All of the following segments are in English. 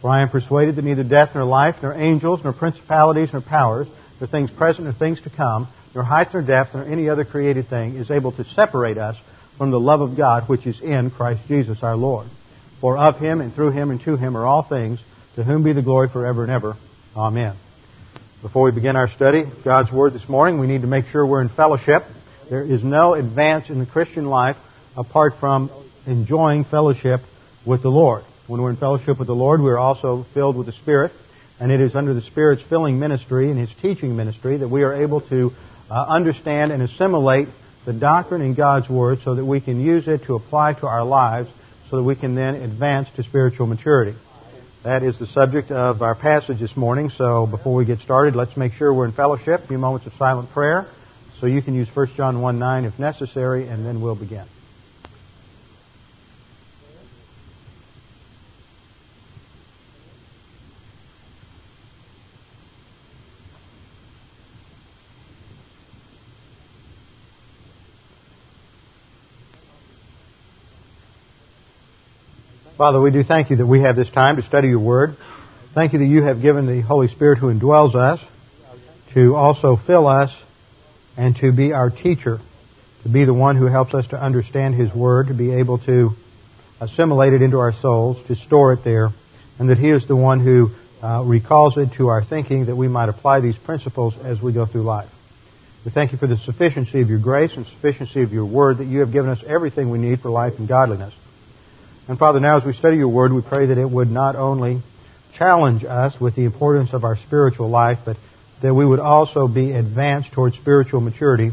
For I am persuaded that neither death, nor life, nor angels, nor principalities, nor powers, nor things present, nor things to come, nor height, nor depth, nor any other created thing is able to separate us from the love of God which is in Christ Jesus our Lord. For of Him, and through Him, and to Him are all things, to whom be the glory forever and ever. Amen. Before we begin our study of God's Word this morning, we need to make sure we're in fellowship. There is no advance in the Christian life apart from enjoying fellowship with the Lord. When we're in fellowship with the Lord, we are also filled with the Spirit, and it is under the Spirit's filling ministry and His teaching ministry that we are able to understand and assimilate the doctrine in God's Word, so that we can use it to apply to our lives, so that we can then advance to spiritual maturity. That is the subject of our passage this morning, so before we get started, let's make sure we're in fellowship. A few moments of silent prayer, so you can use 1 John 1:9 if necessary, and then we'll begin. Father, we do thank You that we have this time to study Your Word. Thank You that You have given the Holy Spirit who indwells us to also fill us and to be our teacher, to be the one who helps us to understand His Word, to be able to assimilate it into our souls, to store it there, and that He is the one who recalls it to our thinking, that we might apply these principles as we go through life. We thank You for the sufficiency of Your grace and sufficiency of Your Word, that You have given us everything we need for life and godliness. And Father, now as we study Your Word, we pray that it would not only challenge us with the importance of our spiritual life, but that we would also be advanced towards spiritual maturity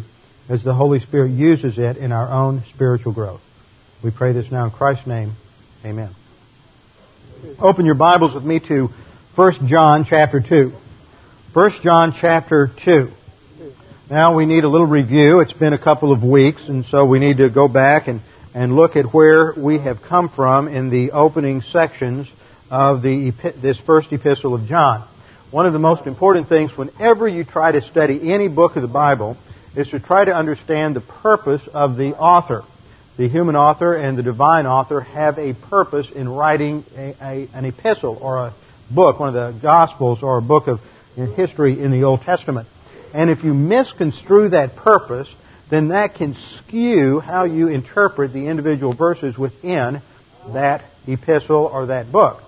as the Holy Spirit uses it in our own spiritual growth. We pray this now in Christ's name. Amen. Open your Bibles with me to 1 John chapter 2. 1 John chapter 2. Now we need a little review. It's been a couple of weeks, and so we need to go back and look at where we have come from in the opening sections of this first epistle of John. One of the most important things whenever you try to study any book of the Bible is to try to understand the purpose of the author. The human author and the divine author have a purpose in writing an epistle or a book, one of the Gospels or a book of history in the Old Testament. And if you misconstrue that purpose, then that can skew how you interpret the individual verses within that epistle or that book.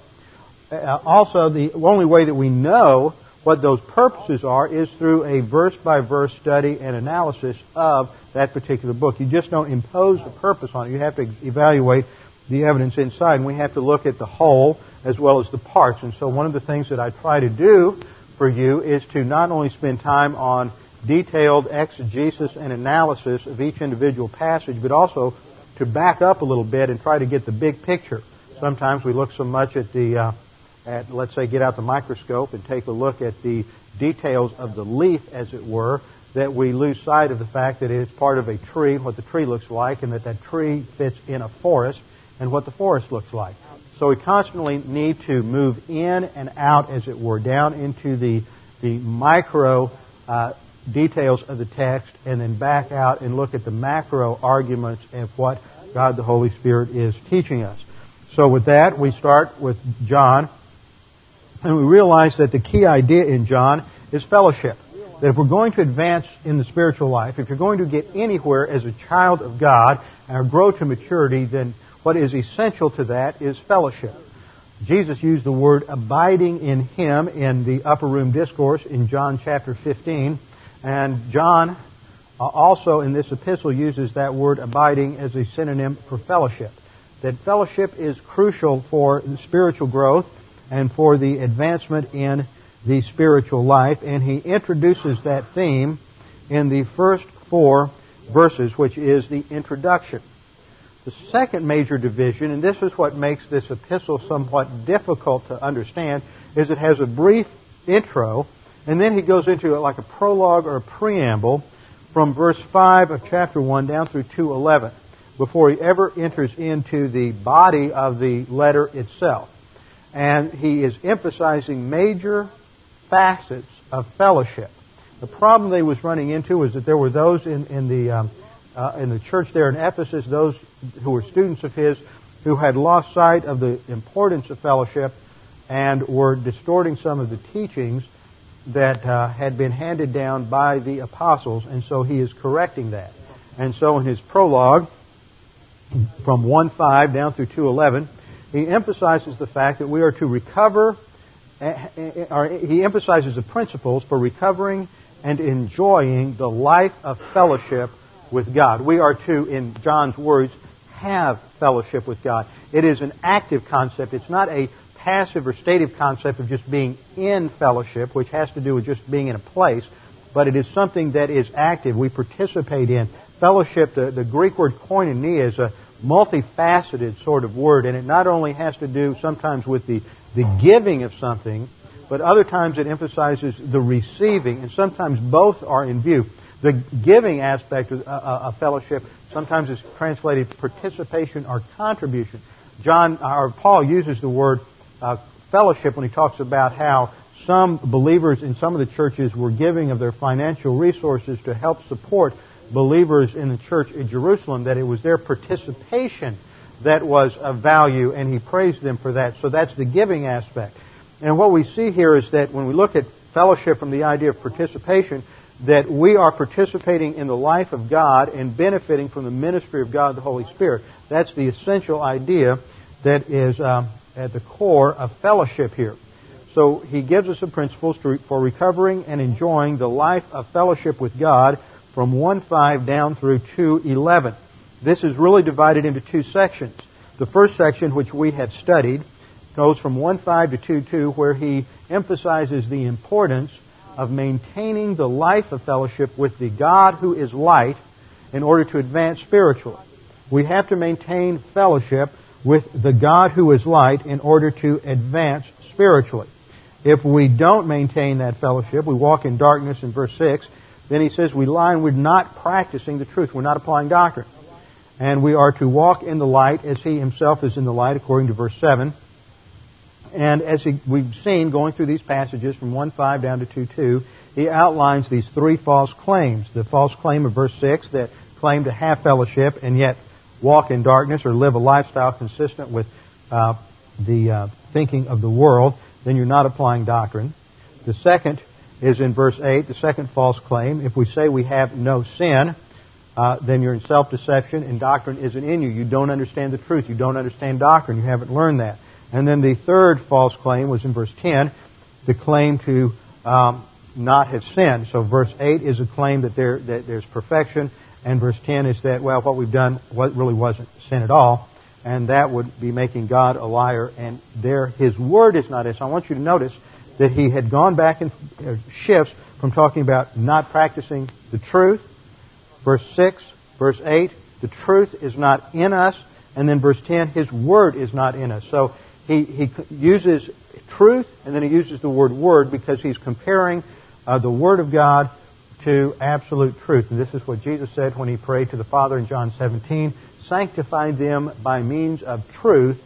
Also, the only way that we know what those purposes are is through a verse-by-verse study and analysis of that particular book. You just don't impose a purpose on it. You have to evaluate the evidence inside, and we have to look at the whole as well as the parts. And so one of the things that I try to do for you is to not only spend time on detailed exegesis and analysis of each individual passage, but also to back up a little bit and try to get the big picture. Sometimes we look so much at let's say, get out the microscope and take a look at the details of the leaf, as it were, that we lose sight of the fact that it's part of a tree, what the tree looks like, and that tree fits in a forest and what the forest looks like. So we constantly need to move in and out, as it were, down into the micro details of the text, and then back out and look at the macro arguments of what God the Holy Spirit is teaching us. So with that, we start with John, and we realize that the key idea in John is fellowship. That if we're going to advance in the spiritual life, if you're going to get anywhere as a child of God and grow to maturity, then what is essential to that is fellowship. Jesus used the word abiding in him in the upper room discourse in John chapter 15. And John also in this epistle uses that word abiding as a synonym for fellowship. That fellowship is crucial for spiritual growth and for the advancement in the spiritual life. And he introduces that theme in the first four verses, which is the introduction. The second major division, and this is what makes this epistle somewhat difficult to understand, is it has a brief intro, and then he goes into it like a prologue or a preamble from verse 5 of chapter 1 down through 2:11, before he ever enters into the body of the letter itself. And he is emphasizing major facets of fellowship. The problem they was running into was that there were those in the church there in Ephesus, those who were students of his, who had lost sight of the importance of fellowship and were distorting some of the teachings that had been handed down by the apostles, and so he is correcting that. And so in his prologue, from 1:5 down through 2:11, he emphasizes the fact that we are to recover, or he emphasizes the principles for recovering and enjoying the life of fellowship with God. We are to, in John's words, have fellowship with God. It is an active concept. It's not a passive or stative concept of just being in fellowship, which has to do with just being in a place, but it is something that is active. We participate in fellowship. The Greek word koinonia is a multifaceted sort of word, and it not only has to do sometimes with the giving of something, but other times it emphasizes the receiving, and sometimes both are in view. The giving aspect of a fellowship sometimes is translated participation or contribution. Paul uses the word fellowship when he talks about how some believers in some of the churches were giving of their financial resources to help support believers in the church in Jerusalem, that it was their participation that was of value, and he praised them for that. So that's the giving aspect. And what we see here is that when we look at fellowship from the idea of participation, that we are participating in the life of God and benefiting from the ministry of God, the Holy Spirit. That's the essential idea that is at the core of fellowship here. So he gives us some principles for recovering and enjoying the life of fellowship with God from 1:5 down through 2:11. This is really divided into two sections. The first section, which we have studied, goes from 1:5 to 2:2, where he emphasizes the importance of maintaining the life of fellowship with the God who is light in order to advance spiritually. We have to maintain fellowship with the God who is light in order to advance spiritually. If we don't maintain that fellowship, we walk in darkness in verse 6, then he says we lie and we're not practicing the truth. We're not applying doctrine. And we are to walk in the light as he himself is in the light, according to verse 7. And as we've seen, going through these passages from 1:5 down to 2:2, he outlines these three false claims. The false claim of verse 6 that claim to have fellowship and yet walk in darkness or live a lifestyle consistent with the thinking of the world, then you're not applying doctrine. The second is in verse 8, the second false claim. If we say we have no sin, then you're in self-deception and doctrine isn't in you. You don't understand the truth. You don't understand doctrine. You haven't learned that. And then the third false claim was in verse 10, the claim to not have sinned. So verse 8 is a claim that there's perfection, and verse 10 is that, well, what we've done really wasn't sin at all, and that would be making God a liar, and there His Word is not in. So I want you to notice that he had gone back in shifts from talking about not practicing the truth, verse 6, verse 8, the truth is not in us, and then verse 10, His Word is not in us. So He uses truth, and then he uses the word because he's comparing the Word of God to absolute truth. And this is what Jesus said when he prayed to the Father in John 17, sanctify them by means of truth.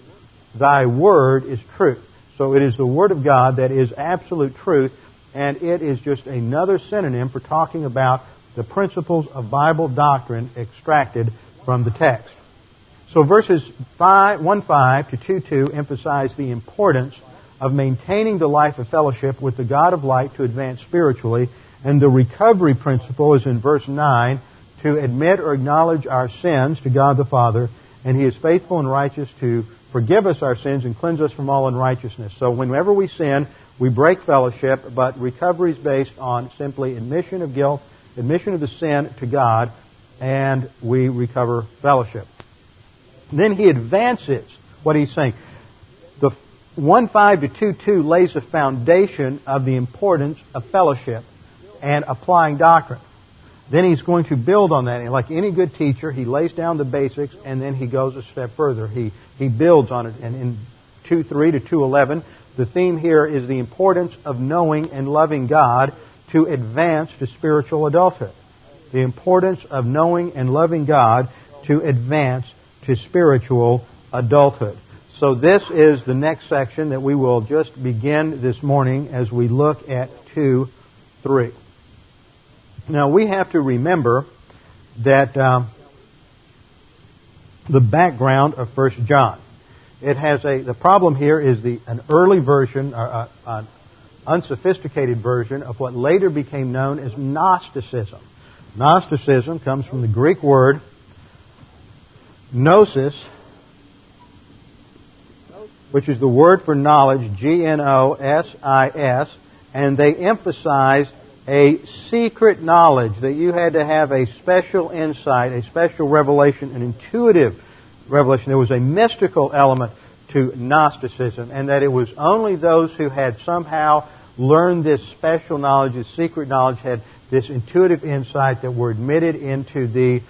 Thy Word is truth. So it is the Word of God that is absolute truth, and it is just another synonym for talking about the principles of Bible doctrine extracted from the text. So verses 1:5 to 2:2 emphasize the importance of maintaining the life of fellowship with the God of light to advance spiritually, and the recovery principle is in verse 9, to admit or acknowledge our sins to God the Father, and He is faithful and righteous to forgive us our sins, and cleanse us from all unrighteousness. So whenever we sin, we break fellowship, but recovery is based on simply admission of guilt, admission of the sin to God, and we recover fellowship. And then he advances what he's saying. The 1.5 to 2.2 lays the foundation of the importance of fellowship and applying doctrine. Then he's going to build on that. And like any good teacher, he lays down the basics, and then he goes a step further. He builds on it. And in 2.3 to 2.11, the theme here is the importance of knowing and loving God to advance to spiritual adulthood. The importance of knowing and loving God to advance to spiritual adulthood. So this is the next section that we will just begin this morning as we look at 2.3. Now, we have to remember that the background of 1 John. It has the problem here is an early version, an unsophisticated version of what later became known as Gnosticism. Gnosticism comes from the Greek word gnosis, which is the word for knowledge, Gnosis, and they emphasized a secret knowledge, that you had to have a special insight, a special revelation, an intuitive revelation. There was a mystical element to Gnosticism, and that it was only those who had somehow learned this special knowledge, this secret knowledge, had this intuitive insight, that were admitted into the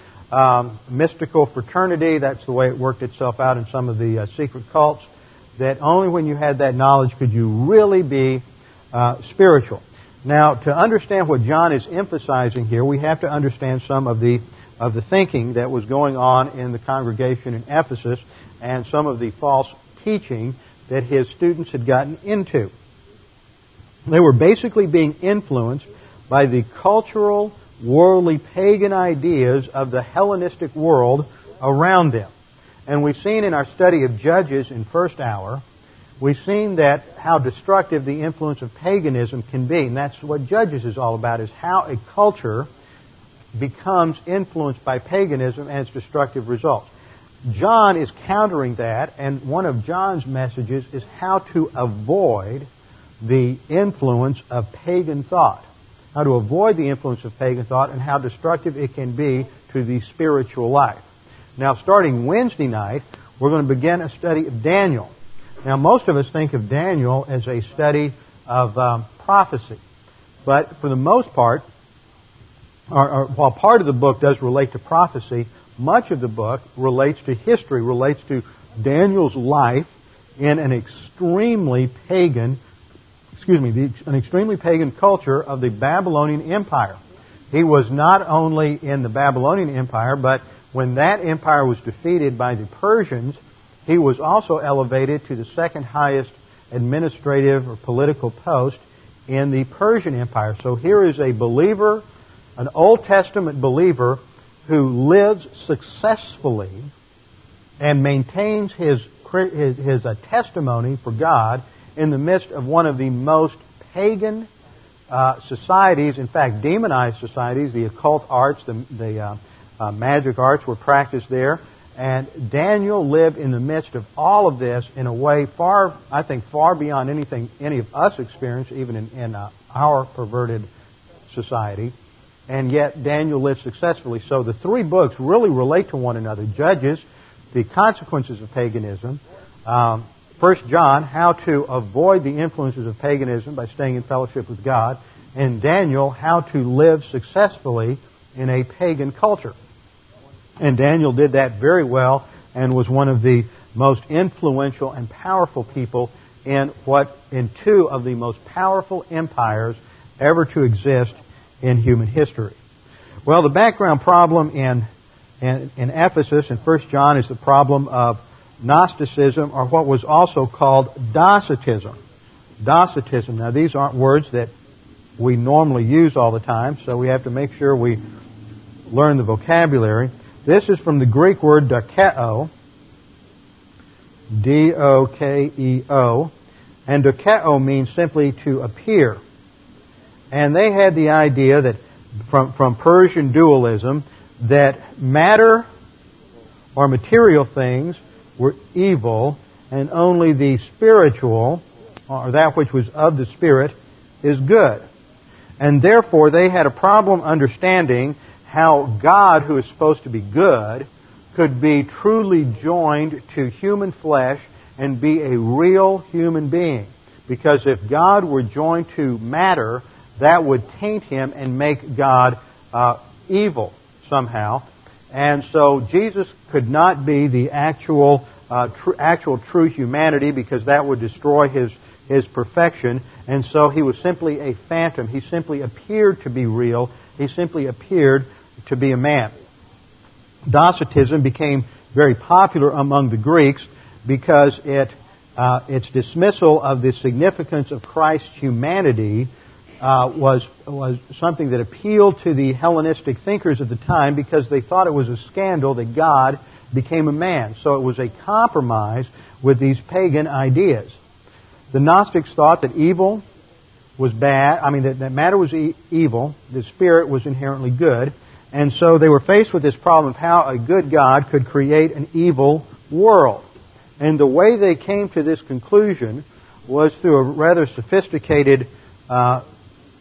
mystical fraternity. That's the way it worked itself out in some of the secret cults, that only when you had that knowledge could you really be spiritual. Now, to understand what John is emphasizing here, we have to understand some of the thinking that was going on in the congregation in Ephesus, and some of the false teaching that his students had gotten into. They were basically being influenced by the cultural, worldly, pagan ideas of the Hellenistic world around them. And we've seen in our study of Judges in first hour, we've seen that how destructive the influence of paganism can be. And that's what Judges is all about, is how a culture becomes influenced by paganism and its destructive results. John is countering that, and one of John's messages is how to avoid the influence of pagan thought. How to avoid the influence of pagan thought and how destructive it can be to the spiritual life. Now, starting Wednesday night, we're going to begin a study of Daniel. Now, most of us think of Daniel as a study of prophecy. But for the most part, while part of the book does relate to prophecy, much of the book relates to history, relates to Daniel's life in an extremely pagan, an extremely pagan culture of the Babylonian Empire. He was not only in the Babylonian Empire, but when that empire was defeated by the Persians, he was also elevated to the second highest administrative or political post in the Persian Empire. So here is a believer, an Old Testament believer, who lives successfully and maintains his testimony for God in the midst of one of the most pagan societies, in fact, demonized societies. The occult arts, the magic arts were practiced there. And Daniel lived in the midst of all of this in a way far, I think, far beyond anything any of us experience, even in our perverted society. And yet Daniel lived successfully. So the three books really relate to one another. Judges, the consequences of paganism. 1 John, how to avoid the influences of paganism by staying in fellowship with God. And Daniel, how to live successfully in a pagan culture. And Daniel did that very well and was one of the most influential and powerful people in two of the most powerful empires ever to exist in human history. Well, the background problem in Ephesus in 1 John is the problem of Gnosticism, or what was also called Docetism. Docetism. Now, these aren't words that we normally use all the time, so we have to make sure we learn the vocabulary. This is from the Greek word dokeo, D-O-K-E-O, and dokeo means simply to appear. And they had the idea that, from Persian dualism, that matter or material things were evil and only the spiritual, or that which was of the Spirit, is good. And therefore, they had a problem understanding how God, who is supposed to be good, could be truly joined to human flesh and be a real human being. Because if God were joined to matter, that would taint him and make God evil somehow. And so Jesus could not be the actual true humanity, because that would destroy his perfection. And so he was simply a phantom. He simply appeared to be real. He simply appeared to be a man. Docetism became very popular among the Greeks because its dismissal of the significance of Christ's humanity was something that appealed to the Hellenistic thinkers of the time, because they thought it was a scandal that God became a man. So it was a compromise with these pagan ideas. The Gnostics thought that evil was bad, that matter was evil, the spirit was inherently good, and so they were faced with this problem of how a good God could create an evil world. And the way they came to this conclusion was through a rather sophisticated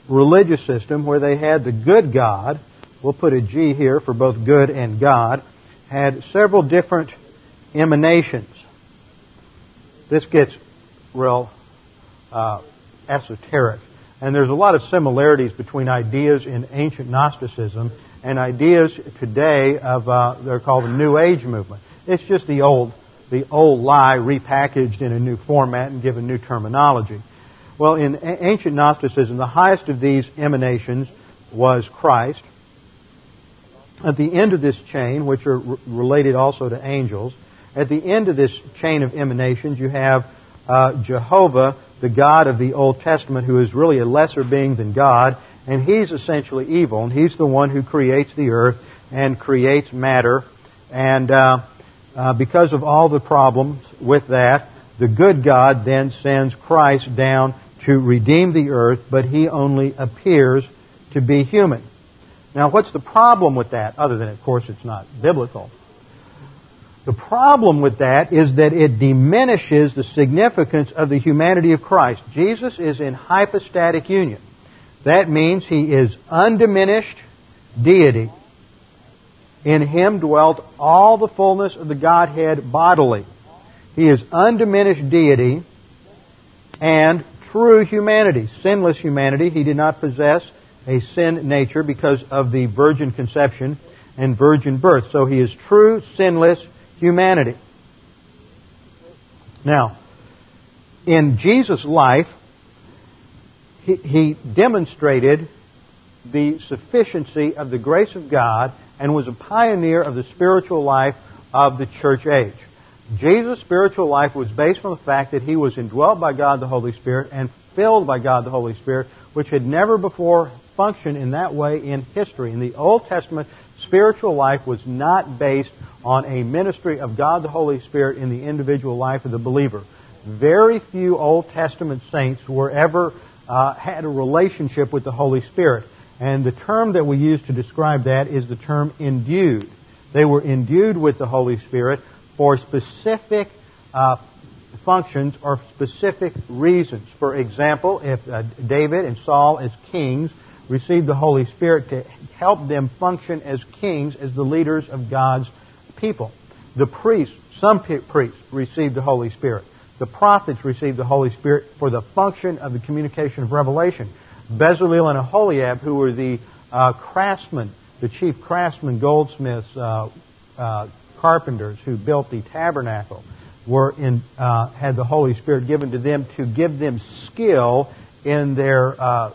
religious system where they had the good God, we'll put a G here for both good and God, had several different emanations. This gets real esoteric. And there's a lot of similarities between ideas in ancient Gnosticism and ideas today of, they're called the New Age movement. It's just the old lie repackaged in a new format and given new terminology. Well, in ancient Gnosticism, the highest of these emanations was Christ. At the end of this chain, which are related also to angels, at the end of this chain of emanations, you have Jehovah, the God of the Old Testament, who is really a lesser being than God, and he's essentially evil, and he's the one who creates the earth and creates matter. And because of all the problems with that, the good God then sends Christ down to redeem the earth, but he only appears to be human. Now, what's the problem with that, other than, of course, it's not biblical? The problem with that is that it diminishes the significance of the humanity of Christ. Jesus is in hypostatic union. That means he is undiminished deity. In him dwelt all the fullness of the Godhead bodily. He is undiminished deity and true humanity, sinless humanity. He did not possess a sin nature because of the virgin conception and virgin birth. So he is true, sinless humanity. Now, in Jesus' life, he demonstrated the sufficiency of the grace of God and was a pioneer of the spiritual life of the church age. Jesus' spiritual life was based on the fact that he was indwelt by God the Holy Spirit and filled by God the Holy Spirit, which had never before functioned in that way in history. In the Old Testament, spiritual life was not based on a ministry of God the Holy Spirit in the individual life of the believer. Very few Old Testament saints were ever had a relationship with the Holy Spirit. And the term that we use to describe that is the term endued. They were endued with the Holy Spirit for specific functions or specific reasons. For example, if David and Saul as kings received the Holy Spirit to help them function as kings, as the leaders of God's people. The priests, some priests received the Holy Spirit. The prophets received the Holy Spirit for the function of the communication of revelation. Bezalel and Aholiab, who were the craftsmen, the chief craftsmen, goldsmiths, carpenters who built the tabernacle, had the Holy Spirit given to them to give them skill in their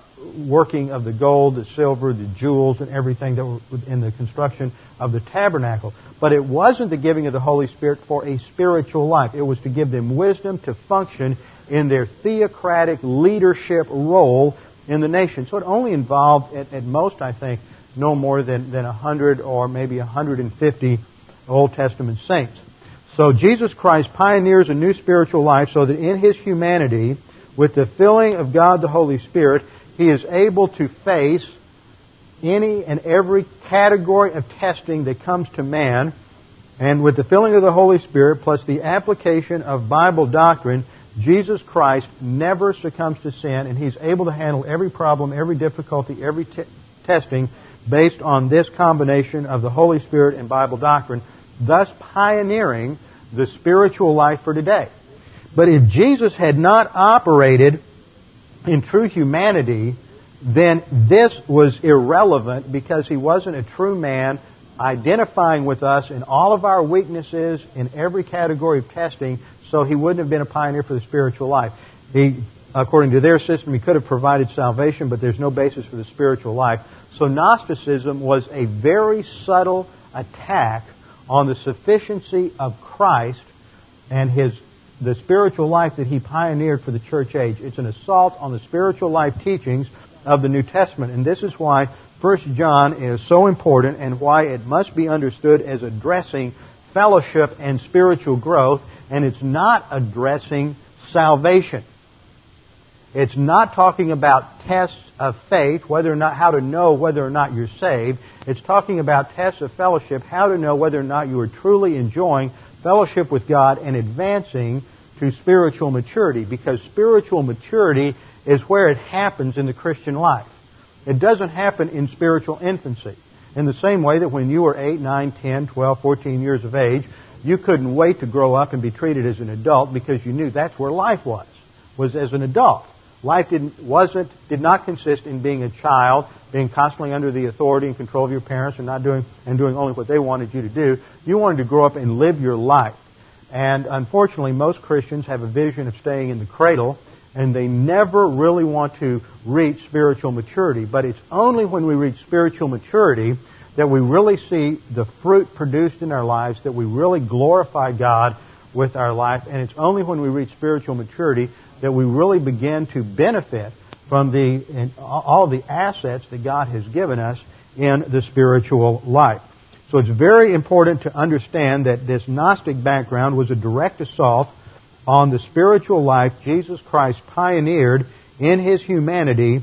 working of the gold, the silver, the jewels, and everything that were in the construction of the tabernacle. But it wasn't the giving of the Holy Spirit for a spiritual life. It was to give them wisdom to function in their theocratic leadership role in the nation. So it only involved, at most, I think, no more than 100 or maybe 150 Old Testament saints. So Jesus Christ pioneers a new spiritual life so that in his humanity, with the filling of God the Holy Spirit, he is able to face any and every category of testing that comes to man And with the filling of the Holy Spirit plus the application of Bible doctrine, Jesus Christ never succumbs to sin, and He's able to handle every problem, every difficulty, every testing based on this combination of the Holy Spirit and Bible doctrine, thus pioneering the spiritual life for today. But if Jesus had not operated in true humanity, then this was irrelevant because He wasn't a true man identifying with us in all of our weaknesses in every category of testing, so He wouldn't have been a pioneer for the spiritual life. He, according to their system, He could have provided salvation, but there's no basis for the spiritual life. So Gnosticism was a very subtle attack on the sufficiency of Christ and the spiritual life that He pioneered for the church age. It's an assault on the spiritual life teachings of the New Testament. And this is why 1 John is so important and why it must be understood as addressing fellowship and spiritual growth. And it's not addressing salvation. It's not talking about tests of faith, whether or not, how to know whether or not you're saved. It's talking about tests of fellowship, how to know whether or not you are truly enjoying fellowship with God and advancing to spiritual maturity, because spiritual maturity is where it happens in the Christian life. It doesn't happen in spiritual infancy. In the same way that when you were 8, 9, 10, 12, 14 years of age, you couldn't wait to grow up and be treated as an adult because you knew that's where life was as an adult. Life did not consist in being a child, being constantly under the authority and control of your parents and doing only what they wanted you to do. You wanted to grow up and live your life. And unfortunately, most Christians have a vision of staying in the cradle, and they never really want to reach spiritual maturity. But it's only when we reach spiritual maturity that we really see the fruit produced in our lives, that we really glorify God with our life. And it's only when we reach spiritual maturity that we really begin to benefit from all the assets that God has given us in the spiritual life. So it's very important to understand that this Gnostic background was a direct assault on the spiritual life Jesus Christ pioneered in His humanity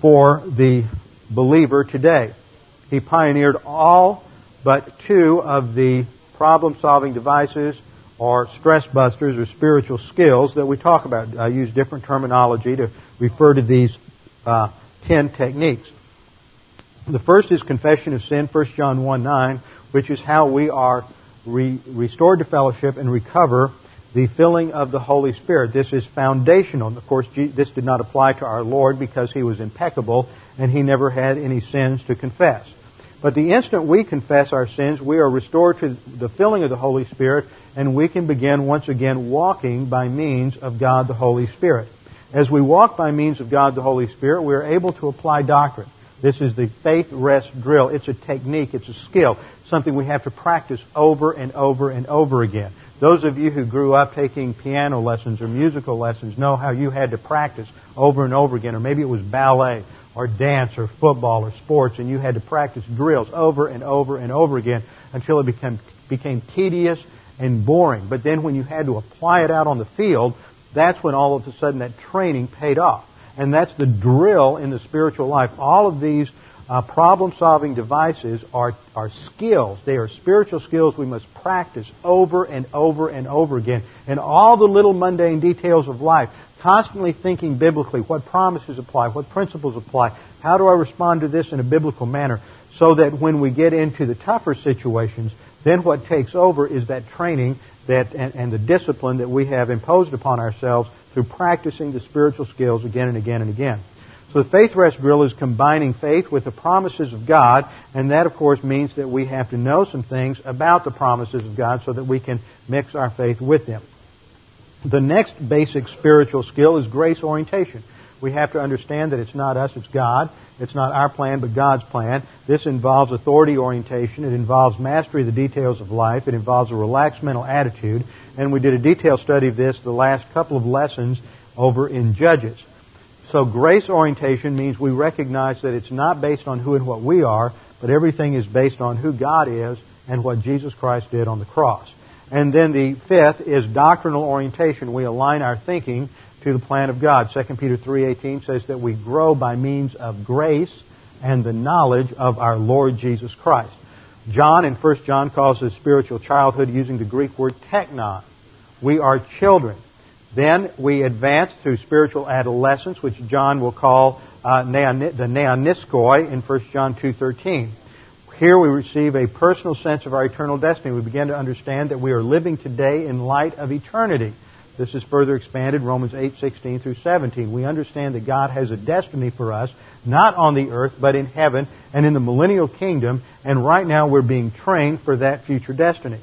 for the believer today. He pioneered all but two of the problem-solving devices or stress busters or spiritual skills that we talk about. I use different terminology to refer to these 10 techniques. The first is confession of sin, 1 John 1:9, which is how we are restored to fellowship and recover the filling of the Holy Spirit. This is foundational. And of course, this did not apply to our Lord because He was impeccable and He never had any sins to confess. But the instant we confess our sins, we are restored to the filling of the Holy Spirit, and we can begin once again walking by means of God the Holy Spirit. As we walk by means of God the Holy Spirit, we are able to apply doctrine. This is the faith rest drill. It's a technique. It's a skill. Something we have to practice over and over and over again. Those of you who grew up taking piano lessons or musical lessons know how you had to practice over and over again. Or maybe it was ballet or dance or football or sports, and you had to practice drills over and over and over again until it became tedious and boring. But then when you had to apply it out on the field, that's when all of a sudden that training paid off. And that's the drill in the spiritual life. All of these problem-solving devices are skills. They are spiritual skills we must practice over and over and over again. And all the little mundane details of life, constantly thinking biblically, what promises apply, what principles apply, how do I respond to this in a biblical manner, so that when we get into the tougher situations, then what takes over is that training and the discipline that we have imposed upon ourselves through practicing the spiritual skills again and again and again. So the faith rest drill is combining faith with the promises of God, and that, of course, means that we have to know some things about the promises of God so that we can mix our faith with them. The next basic spiritual skill is grace orientation. We have to understand that it's not us, it's God. It's not our plan, but God's plan. This involves authority orientation. It involves mastery of the details of life. It involves a relaxed mental attitude. And we did a detailed study of this the last couple of lessons over in Judges. So grace orientation means we recognize that it's not based on who and what we are, but everything is based on who God is and what Jesus Christ did on the cross. And then the fifth is doctrinal orientation. We align our thinking to the plan of God. 2 Peter 3:18 says that we grow by means of grace and the knowledge of our Lord Jesus Christ. John in 1 John calls this spiritual childhood using the Greek word technon. We are children. Then we advance to spiritual adolescence, which John will call the neoniskoi in 1 John 2:13. Here we receive a personal sense of our eternal destiny. We begin to understand that we are living today in light of eternity. This is further expanded, Romans 8:16 through 17. We understand that God has a destiny for us, not on the earth, but in heaven and in the millennial kingdom. And right now we're being trained for that future destiny.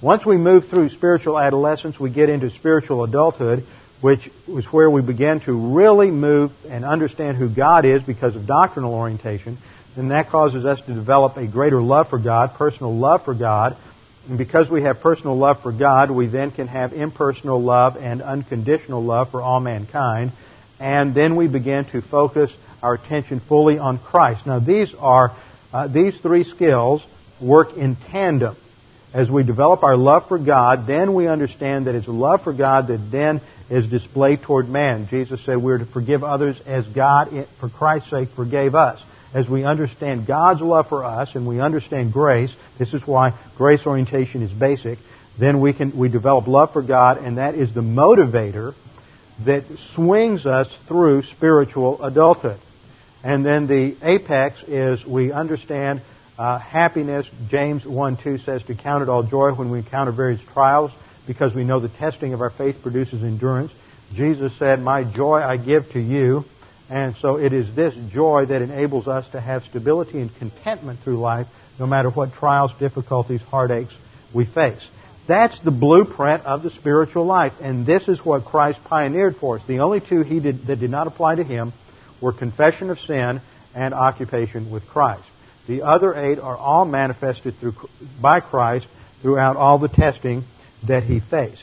Once we move through spiritual adolescence, we get into spiritual adulthood, which is where we begin to really move and understand who God is because of doctrinal orientation. And that causes us to develop a greater love for God, personal love for God. And because we have personal love for God, we then can have impersonal love and unconditional love for all mankind. And then we begin to focus our attention fully on Christ. Now, these three skills work in tandem. As we develop our love for God, then we understand that it's love for God that then is displayed toward man. Jesus said we're to forgive others as God, for Christ's sake, forgave us. As we understand God's love for us and we understand grace, this is why grace orientation is basic, then we develop love for God, and that is the motivator that swings us through spiritual adulthood. And then the apex is we understand happiness. James 1:2 says to count it all joy when we encounter various trials, because we know the testing of our faith produces endurance. Jesus said, "My joy I give to you." And so it is this joy that enables us to have stability and contentment through life, no matter what trials, difficulties, heartaches we face. That's the blueprint of the spiritual life, and this is what Christ pioneered for us. The only two that did not apply to Him were confession of sin and occupation with Christ. The other eight are all manifested by Christ throughout all the testing that He faced.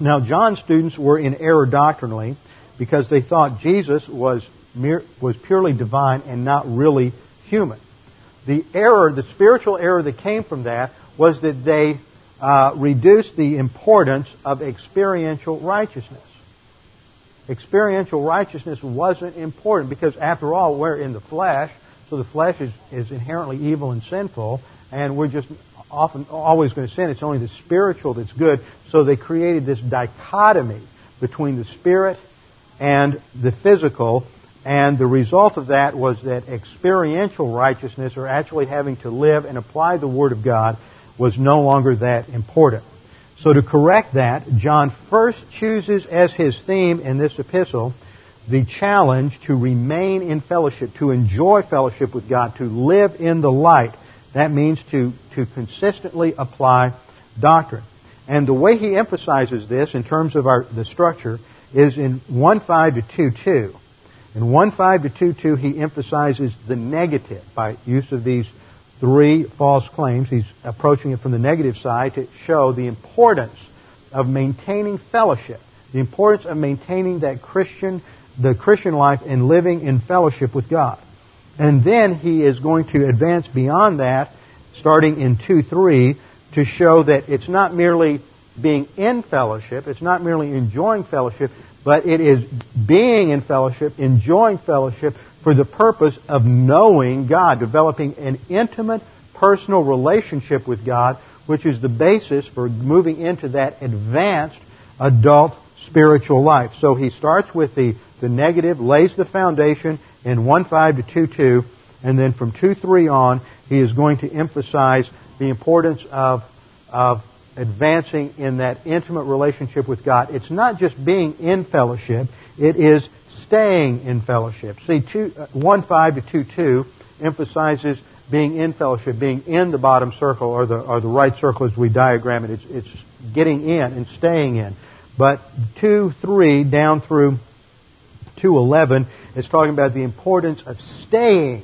Now, John's students were in error doctrinally, because they thought Jesus was purely divine and not really human. The spiritual error that came from that was that they reduced the importance of experiential righteousness. Experiential righteousness wasn't important because, after all, we're in the flesh, so the flesh is inherently evil and sinful, and we're just often always going to sin. It's only the spiritual that's good. So they created this dichotomy between the spirit and the physical, and the result of that was that experiential righteousness, or actually having to live and apply the Word of God, was no longer that important. So to correct that, John first chooses as his theme in this epistle the challenge to remain in fellowship, to enjoy fellowship with God, to live in the light. That means to consistently apply doctrine. And the way he emphasizes this in terms of the structure is in 1:5 to 2:2. In 1:5 to 2:2, he emphasizes the negative by use of these three false claims. He's approaching it from the negative side to show the importance of maintaining fellowship, the importance of maintaining the Christian life and living in fellowship with God. And then he is going to advance beyond that, starting in 2:3, to show that it's not merely being in fellowship, it's not merely enjoying fellowship, but it is being in fellowship, enjoying fellowship for the purpose of knowing God, developing an intimate personal relationship with God, which is the basis for moving into that advanced adult spiritual life. So he starts with the negative, lays the foundation in 1:5 to 2:2, and then from 2:3 on, he is going to emphasize the importance of advancing in that intimate relationship with God. It's not just being in fellowship, it is staying in fellowship. See, 1:5 to 2:2 emphasizes being in fellowship, being in the bottom circle or the right circle as we diagram it. It's getting in and staying in. But 2:3 down through 2:11 is talking about the importance of staying.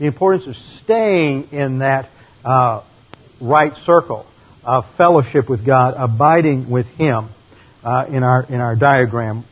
The importance of staying in that right circle of fellowship with God, abiding with Him in our diagram.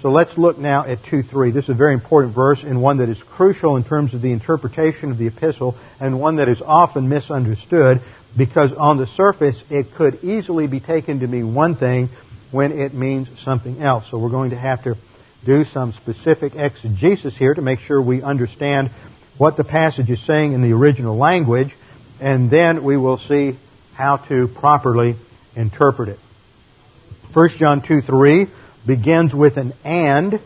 So let's look now at 2:3. This is a very important verse and one that is crucial in terms of the interpretation of the epistle, and one that is often misunderstood, because on the surface it could easily be taken to mean one thing when it means something else. So we're going to have to do some specific exegesis here to make sure we understand what the passage is saying in the original language. and then we will see how to properly interpret it. 1 John 2:3 begins with an and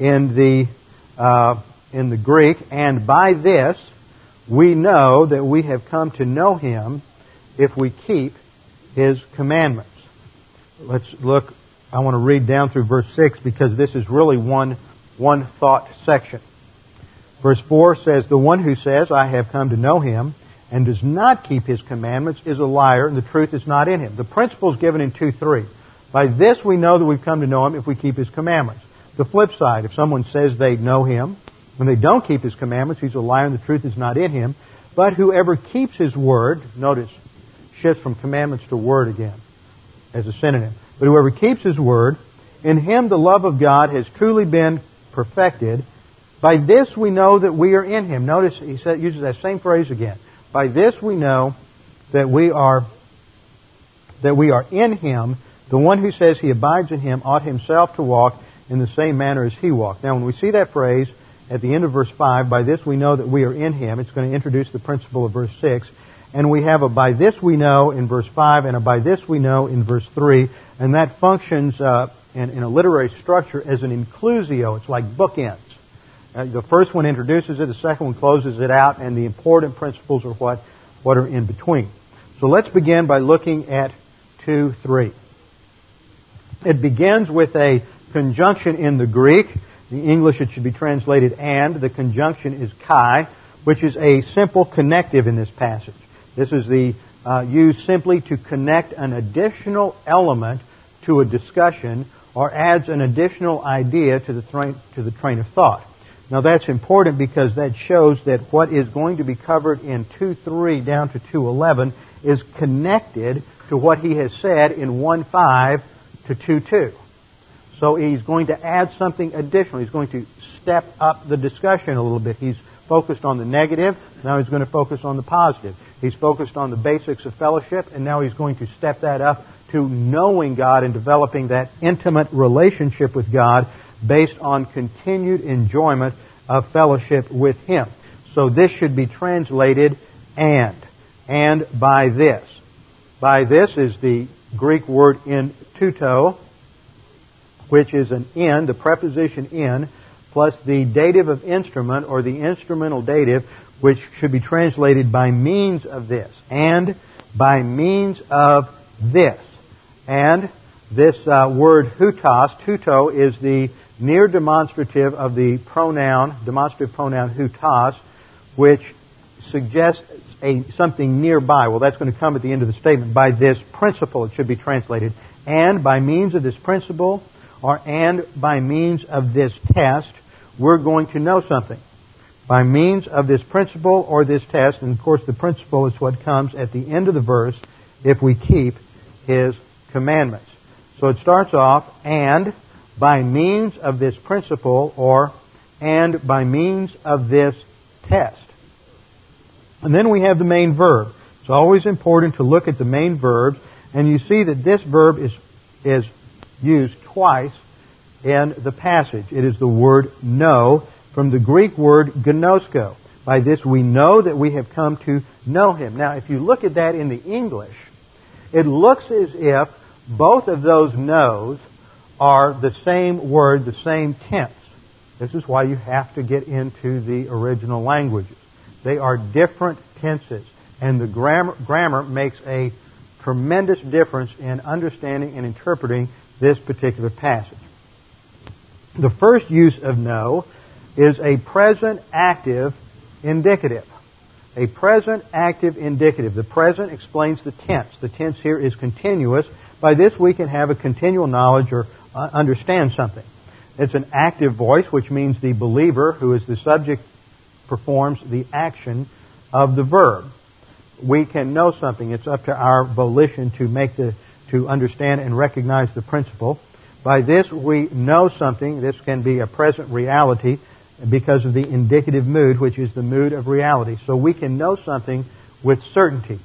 in the Greek, and by this we know that we have come to know Him if we keep His commandments. Let's look. I want to read down through verse 6 because this is really one thought section. Verse 4 says, "The one who says, 'I have come to know Him,' and does not keep His commandments is a liar, and the truth is not in him." The principle is given in 2:3. By this we know that we've come to know Him if we keep His commandments. The flip side, if someone says they know Him, when they don't keep His commandments, he's a liar and the truth is not in him. But whoever keeps His word, notice, shifts from commandments to word again as a synonym. But whoever keeps His word, in him the love of God has truly been perfected. By this we know that we are in Him. Notice he uses that same phrase again. By this we know that we are in Him. The one who says he abides in Him ought himself to walk in the same manner as He walked. Now, when we see that phrase at the end of verse 5, by this we know that we are in Him, it's going to introduce the principle of verse 6. And we have a by this we know in verse 5 and a by this we know in verse 3. And that functions in a literary structure as an inclusio. It's like bookends. The first one introduces it, the second one closes it out, and the important principles are what are in between. So let's begin by looking at 2:3. It begins with a conjunction in the Greek. In English it should be translated and. The conjunction is kai, which is a simple connective in this passage. This is used simply to connect an additional element to a discussion or adds an additional idea to the train of thought. Now that's important because that shows that what is going to be covered in 2:3 down to 2:11 is connected to what he has said in 1:5 to 2:2. So he's going to add something additional. He's going to step up the discussion a little bit. He's focused on the negative. Now he's going to focus on the positive. He's focused on the basics of fellowship, and now he's going to step that up to knowing God and developing that intimate relationship with God based on continued enjoyment of fellowship with Him. So this should be translated and by this. By this is the Greek word in tuto, which is an in, the preposition in, plus the dative of instrument or the instrumental dative, which should be translated by means of this. And by means of this. And this word hutas, tuto, is the near demonstrative of the demonstrative pronoun hutas, which suggests something nearby. Well, that's going to come at the end of the statement. By this principle, it should be translated. And by means of this principle, or and by means of this test, we're going to know something. By means of this principle or this test, and of course the principle is what comes at the end of the verse, if we keep His commandments. So it starts off, and by means of this principle, or and by means of this test. And then we have the main verb. It's always important to look at the main verbs, and you see that this verb is used twice in the passage. It is the word know from the Greek word ginosko. By this we know that we have come to know Him. Now, if you look at that in the English, it looks as if both of those knows are the same word, the same tense. This is why you have to get into the original languages. They are different tenses, and the grammar makes a tremendous difference in understanding and interpreting this particular passage. The first use of know is a present active indicative. A present active indicative. The present explains the tense. The tense here is continuous. By this we can have a continual knowledge or understand something. It's an active voice, which means the believer, who is the subject, performs the action of the verb. We can know something. It's up to our volition to to understand and recognize the principle. By this we know something. This can be a present reality because of the indicative mood, which is the mood of reality. So we can know something with certainty.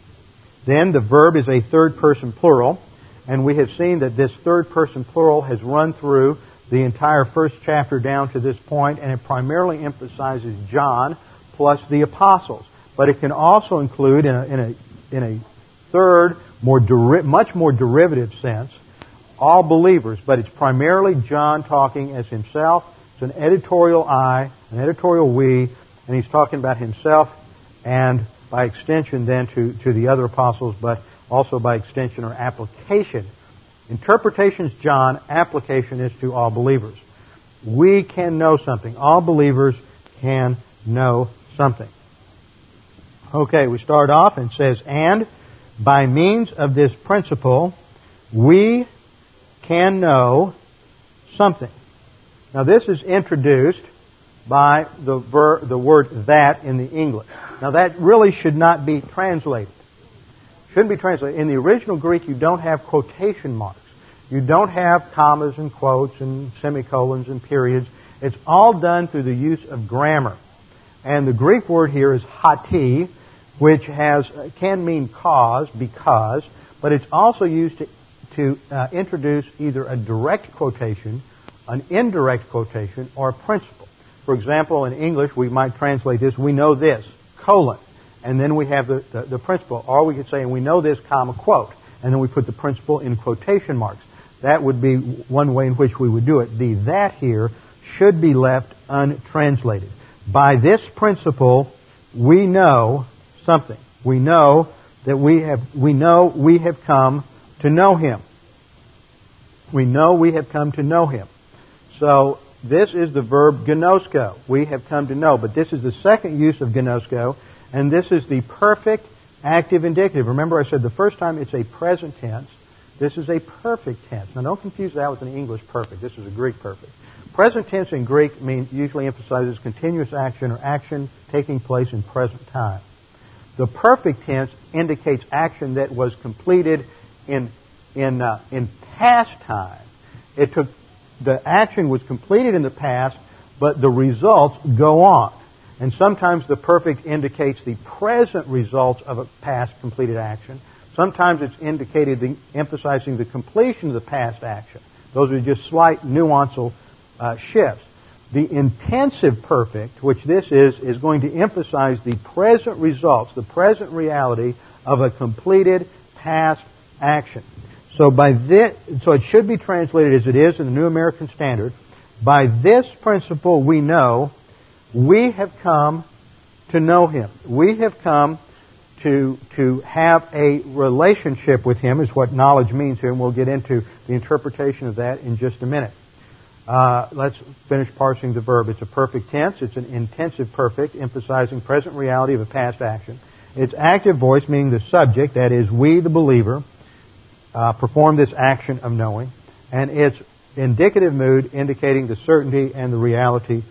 Then the verb is a third person plural. And we have seen that this third person plural has run through the entire first chapter down to this point, and it primarily emphasizes John plus the apostles. But it can also include, in a third, much more derivative sense, all believers. But it's primarily John talking as himself. It's an editorial I, an editorial we, and he's talking about himself and by extension then to the other apostles, but also by extension or application. Interpretation is John, application is to all believers. We can know something. All believers can know something. Okay, we start off and it says, and by means of this principle, we can know something. Now this is introduced by the word that in the English. Now that really should not be translated. Shouldn't be translated. In the original Greek, you don't have quotation marks. You don't have commas and quotes and semicolons and periods. It's all done through the use of grammar. And the Greek word here is hati, which can mean cause, because, but it's also used to introduce either a direct quotation, an indirect quotation, or a principle. For example, in English, we might translate this, we know this, colon, and then we have the principle. Or we could say, we know this, comma, quote, and then we put the principle in quotation marks. That would be one way in which we would do it. The that here should be left untranslated. By this principle, we know something. We know that we have come to know Him. We know we have come to know Him. So this is the verb ginosko. We have come to know. But this is the second use of ginosko, and this is the perfect active indicative. Remember I said the first time it's a present tense. This is a perfect tense. Now don't confuse that with an English perfect. This is a Greek perfect. Present tense in Greek usually emphasizes continuous action or action taking place in present time. The perfect tense indicates action that was completed in past time. The action was completed in the past, but the results go on. And sometimes the perfect indicates the present results of a past completed action. Sometimes it's indicated emphasizing the completion of the past action. Those are just slight nuanceful shifts. The intensive perfect, which this is going to emphasize the present results, the present reality of a completed past action. So it should be translated as it is in the New American Standard. By this principle we know we have come to know Him. We have come to have a relationship with Him, is what knowledge means here, and we'll get into the interpretation of that in just a minute. Let's finish parsing the verb. It's a perfect tense. It's an intensive perfect, emphasizing present reality of a past action. It's active voice, meaning the subject, that is, we, the believer, perform this action of knowing. And it's indicative mood, indicating the certainty and the reality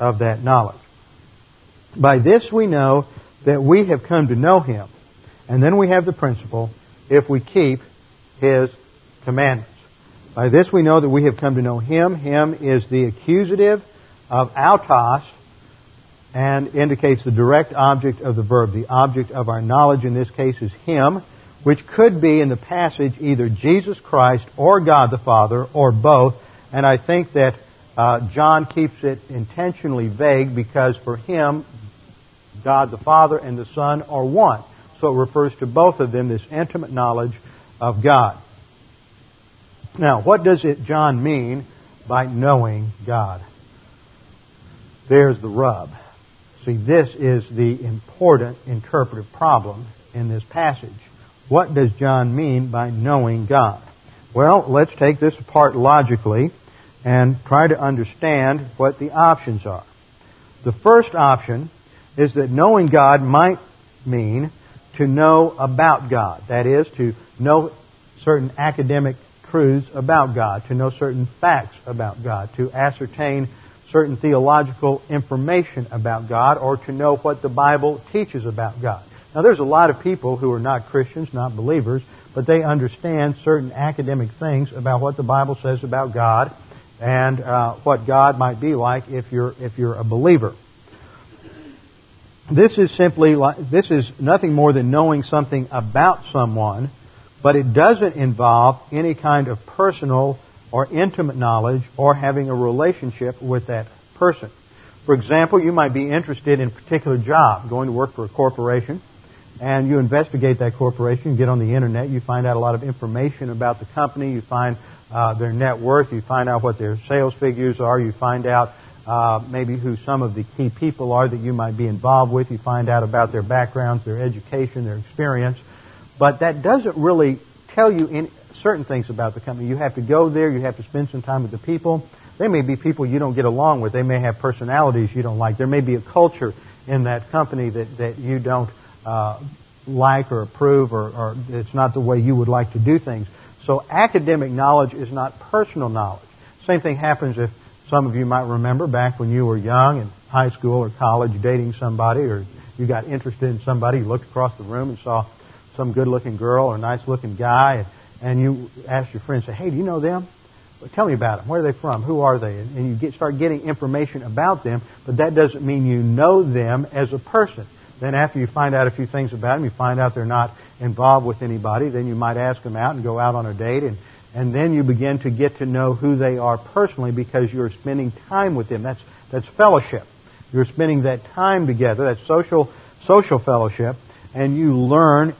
of that knowledge. By this we know that we have come to know Him. And then we have the principle, if we keep His commandments. By this we know that we have come to know Him. Him is the accusative of autos and indicates the direct object of the verb. The object of our knowledge in this case is Him, which could be in the passage either Jesus Christ or God the Father or both. And I think that John keeps it intentionally vague because for him, God the Father and the Son are one. So it refers to both of them, this intimate knowledge of God. Now, what does John mean by knowing God? There's the rub. See, this is the important interpretive problem in this passage. What does John mean by knowing God? Well, let's take this apart logically and try to understand what the options are. The first option is that knowing God might mean to know about God. That is, to know certain academic truths about God, to know certain facts about God, to ascertain certain theological information about God, or to know what the Bible teaches about God. Now, there's a lot of people who are not Christians, not believers, but they understand certain academic things about what the Bible says about God and what God might be like if you're a believer. This is nothing more than knowing something about someone. But it doesn't involve any kind of personal or intimate knowledge or having a relationship with that person. For example, you might be interested in a particular job, going to work for a corporation, and you investigate that corporation, you get on the internet, you find out a lot of information about the company, you find their net worth, you find out what their sales figures are, you find out maybe who some of the key people are that you might be involved with, you find out about their backgrounds, their education, their experience, but that doesn't really tell you certain things about the company. You have to go there, you have to spend some time with the people. They may be people you don't get along with. They may have personalities you don't like. There may be a culture in that company that you don't like or approve, or it's not the way you would like to do things. So academic knowledge is not personal knowledge. Same thing happens if some of you might remember back when you were young in high school or college dating somebody, or you got interested in somebody, you looked across the room and saw some good-looking girl or nice-looking guy, and you asked your friend, say, hey, do you know them? Tell me about them. Where are they from? Who are they? And you start getting information about them, but that doesn't mean you know them as a person. Then after you find out a few things about them, you find out they're not involved with anybody, then you might ask them out and go out on a date, and then you begin to get to know who they are personally because you're spending time with them. That's fellowship. You're spending that time together, that social fellowship, and you learn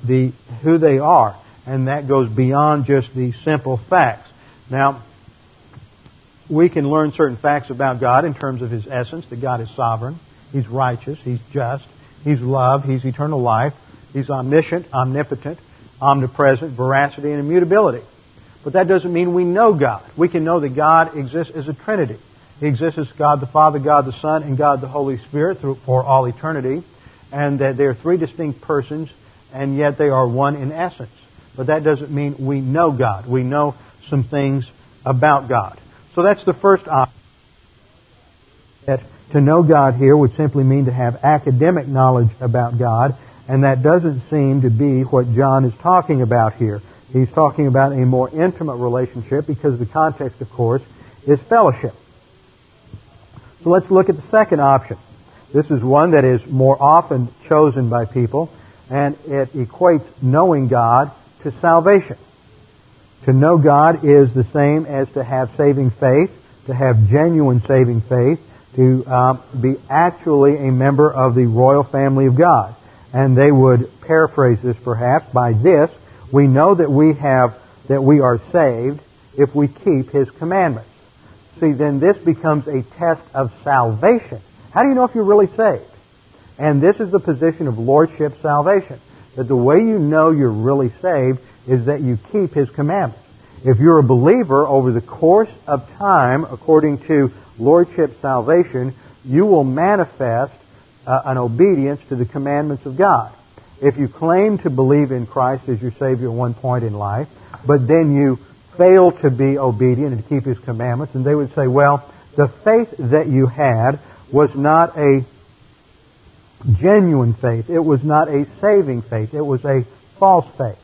who they are. And that goes beyond just the simple facts. Now, we can learn certain facts about God in terms of His essence, that God is sovereign, He's righteous, He's just, He's love, He's eternal life, He's omniscient, omnipotent, omnipresent, veracity, and immutability. But that doesn't mean we know God. We can know that God exists as a Trinity. He exists as God the Father, God the Son, and God the Holy Spirit for all eternity, and that they are three distinct persons, and yet they are one in essence. But that doesn't mean we know God. We know some things about God. So that's the first option. That to know God here would simply mean to have academic knowledge about God, and that doesn't seem to be what John is talking about here. He's talking about a more intimate relationship because the context, of course, is fellowship. So let's look at the second option. This is one that is more often chosen by people, and it equates knowing God to salvation. To know God is the same as to have saving faith, to have genuine saving faith, to be actually a member of the royal family of God. And they would paraphrase this perhaps, by this, we know that we are saved if we keep His commandments. See, then this becomes a test of salvation. How do you know if you're really saved? And this is the position of lordship salvation. That the way you know you're really saved is that you keep His commandments. If you're a believer, over the course of time, according to lordship salvation, you will manifest an obedience to the commandments of God. If you claim to believe in Christ as your Savior at one point in life, but then you fail to be obedient and to keep His commandments, and they would say, well, the faith that you had was not a genuine faith. It was not a saving faith. It was a false faith.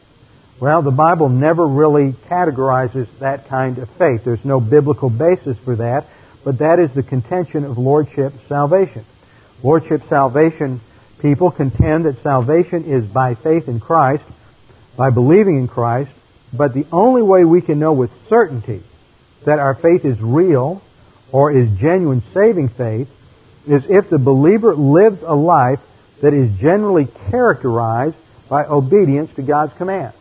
Well, the Bible never really categorizes that kind of faith. There's no biblical basis for that, but that is the contention of lordship salvation. Lordship salvation people contend that salvation is by faith in Christ, by believing in Christ, but the only way we can know with certainty that our faith is real or is genuine saving faith is if the believer lives a life that is generally characterized by obedience to God's command.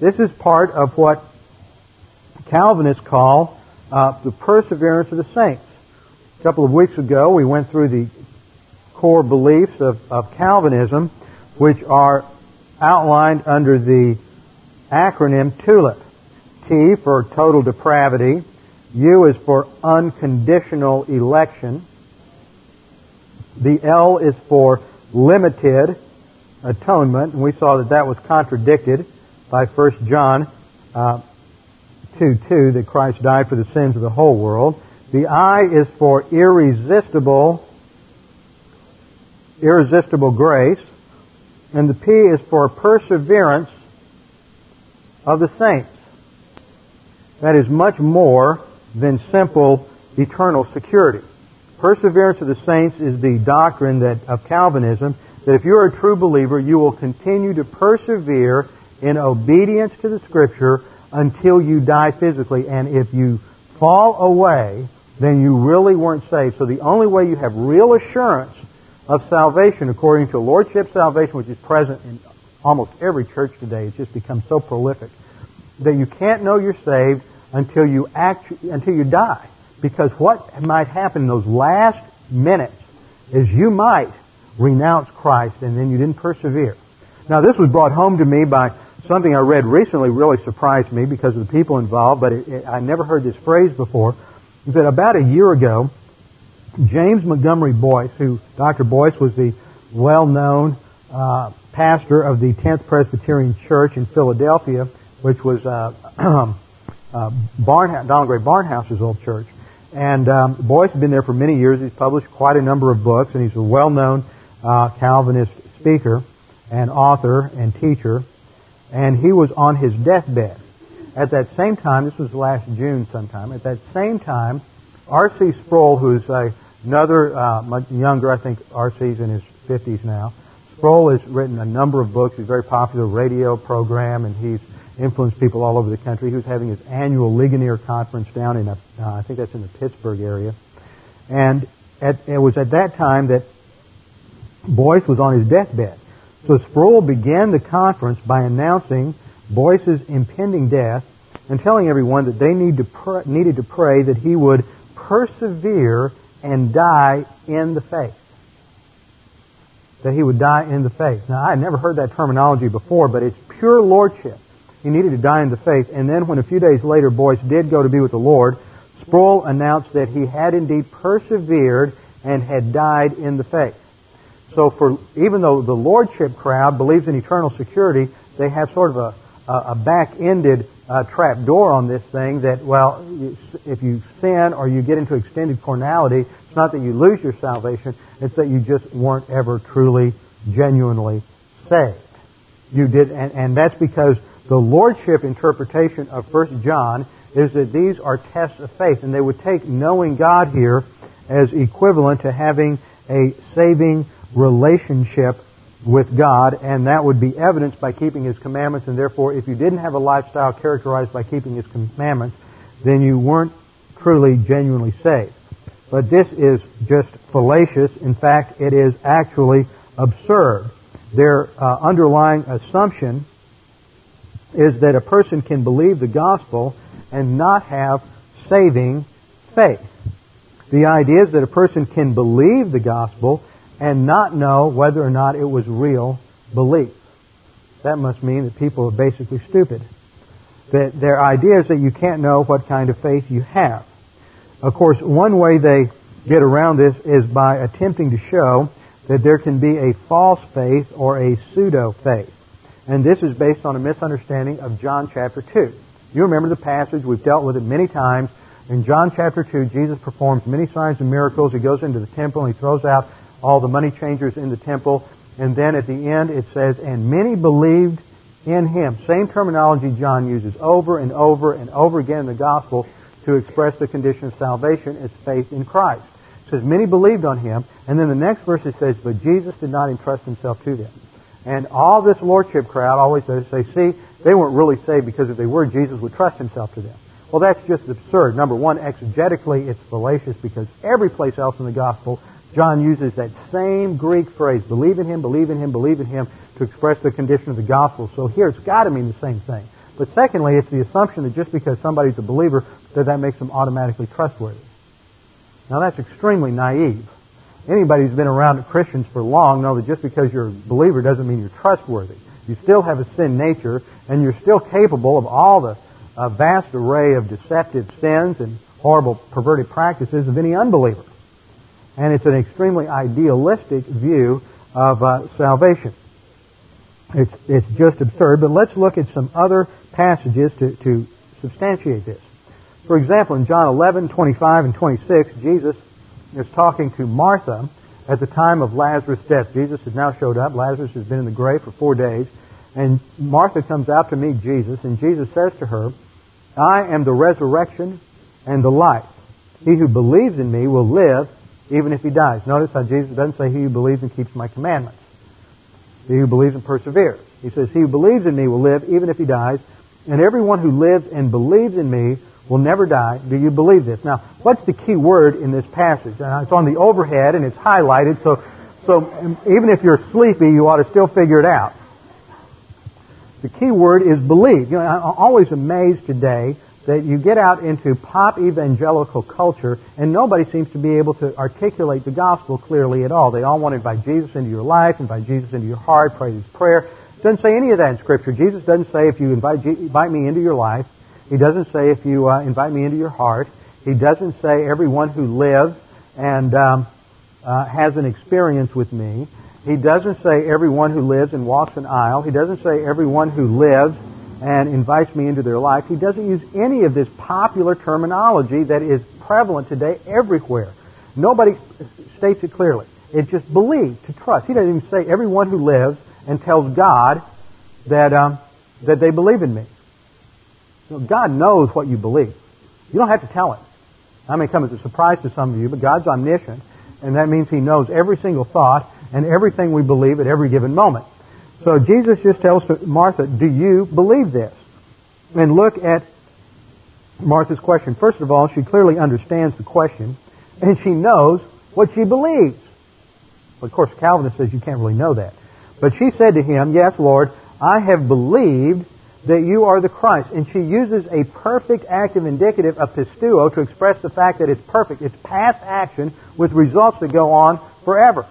This is part of what Calvinists call the perseverance of the saints. A couple of weeks ago, we went through the core beliefs of Calvinism, which are outlined under the acronym TULIP. T for total depravity, U is for unconditional election, the L is for limited atonement, and we saw that was contradicted by 1 John 2:2, that Christ died for the sins of the whole world. The I is for irresistible grace, and the P is for perseverance of the saints. That is much more than simple eternal security. Perseverance of the saints is the doctrine of Calvinism, that if you're a true believer, you will continue to persevere in obedience to the Scripture until you die physically. And if you fall away then you really weren't saved. So the only way you have real assurance of salvation, according to Lordship salvation, which is present in almost every church today, it's just become so prolific, that you can't know you're saved until you die. Because what might happen in those last minutes is you might renounce Christ and then you didn't persevere. Now, this was brought home to me by something I read recently, really surprised me because of the people involved, but I never heard this phrase before. Is that about a year ago, James Montgomery Boyce, who Dr. Boyce was the well-known pastor of the 10th Presbyterian Church in Philadelphia, which was Donald Gray Barnhouse's old church. And Boyce had been there for many years. He's published quite a number of books, and he's a well-known Calvinist speaker and author and teacher. And he was on his deathbed. At that same time, this was last June sometime, at that same time, R.C. Sproul, who's another, much younger, I think R.C.'s in his 50s now. Sproul has written a number of books. He's a very popular radio program, and he's influenced people all over the country. He was having his annual Ligonier conference down in, I think that's in the Pittsburgh area. And it was at that time that Boyce was on his deathbed. So Sproul began the conference by announcing Boyce's impending death and telling everyone that they needed to pray that he would persevere and die in the faith. That he would die in the faith. Now, I had never heard that terminology before, but it's pure lordship. He needed to die in the faith. And then when a few days later Boyce did go to be with the Lord, Sproul announced that he had indeed persevered and had died in the faith. So even though the lordship crowd believes in eternal security, they have sort of a back-ended trap door on this thing that, well, if you sin or you get into extended carnality, it's not that you lose your salvation, it's that you just weren't ever truly, genuinely saved. You did, and that's because the lordship interpretation of 1 John is that these are tests of faith, and they would take knowing God here as equivalent to having a saving relationship with God, and that would be evidenced by keeping His commandments, and therefore if you didn't have a lifestyle characterized by keeping His commandments, then you weren't truly, genuinely saved. But this is just fallacious. In fact, it is actually absurd. Their underlying assumption is that a person can believe the gospel and not have saving faith. The idea is that a person can believe the gospel and not know whether or not it was real belief. That must mean that people are basically stupid. That their idea is that you can't know what kind of faith you have. Of course, one way they get around this is by attempting to show that there can be a false faith or a pseudo-faith. And this is based on a misunderstanding of John chapter 2. You remember the passage, we've dealt with it many times. In John chapter 2, Jesus performs many signs and miracles. He goes into the temple and He throws out all the money changers in the temple. And then at the end it says, and many believed in Him. Same terminology John uses over and over and over again in the gospel to express the condition of salvation as faith in Christ. It says, many believed on Him. And then the next verse it says, but Jesus did not entrust Himself to them. And all this lordship crowd always says, see, they weren't really saved because if they were, Jesus would trust Himself to them. Well, that's just absurd. Number one, exegetically, it's fallacious because every place else in the gospel John uses that same Greek phrase, believe in Him, believe in Him, believe in Him, to express the condition of the gospel. So here it's got to mean the same thing. But secondly, it's the assumption that just because somebody's a believer, that makes them automatically trustworthy. Now that's extremely naive. Anybody who's been around Christians for long knows that just because you're a believer doesn't mean you're trustworthy. You still have a sin nature, and you're still capable of all the vast array of deceptive sins and horrible perverted practices of any unbeliever. And it's an extremely idealistic view of salvation. It's just absurd, but let's look at some other passages to substantiate this. For example, in John 11:25 and 26, Jesus is talking to Martha at the time of Lazarus' death. Jesus has now showed up. Lazarus has been in the grave for 4 days. And Martha comes out to meet Jesus, and Jesus says to her, I am the resurrection and the life. He who believes in me will live even if he dies. Notice how Jesus doesn't say he who believes and keeps my commandments. He who believes and perseveres. He says, he who believes in me will live even if he dies, and everyone who lives and believes in me will never die. Do you believe this? Now, what's the key word in this passage? It's on the overhead and it's highlighted, so even if you're sleepy, you ought to still figure it out. The key word is believe. You know, I'm always amazed today that you get out into pop evangelical culture and nobody seems to be able to articulate the gospel clearly at all. They all want to invite Jesus into your life, invite Jesus into your heart, pray His prayer. It doesn't say any of that in Scripture. Jesus doesn't say if you invite me into your life. He doesn't say if you invite me into your heart. He doesn't say everyone who lives and has an experience with me. He doesn't say everyone who lives and walks an aisle. He doesn't say everyone who lives and invites me into their life. He doesn't use any of this popular terminology that is prevalent today everywhere. Nobody states it clearly. It's just believe, to trust. He doesn't even say everyone who lives and tells God that they believe in me. You know, God knows what you believe. You don't have to tell Him. I may come as a surprise to some of you, but God's omniscient, and that means He knows every single thought and everything we believe at every given moment. So Jesus just tells Martha, do you believe this? And look at Martha's question. First of all, she clearly understands the question, and she knows what she believes. Well, of course, Calvinist says you can't really know that. But she said to Him, yes, Lord, I have believed that You are the Christ. And she uses a perfect active indicative of pisteuo to express the fact that it's perfect. It's past action with results that go on forever.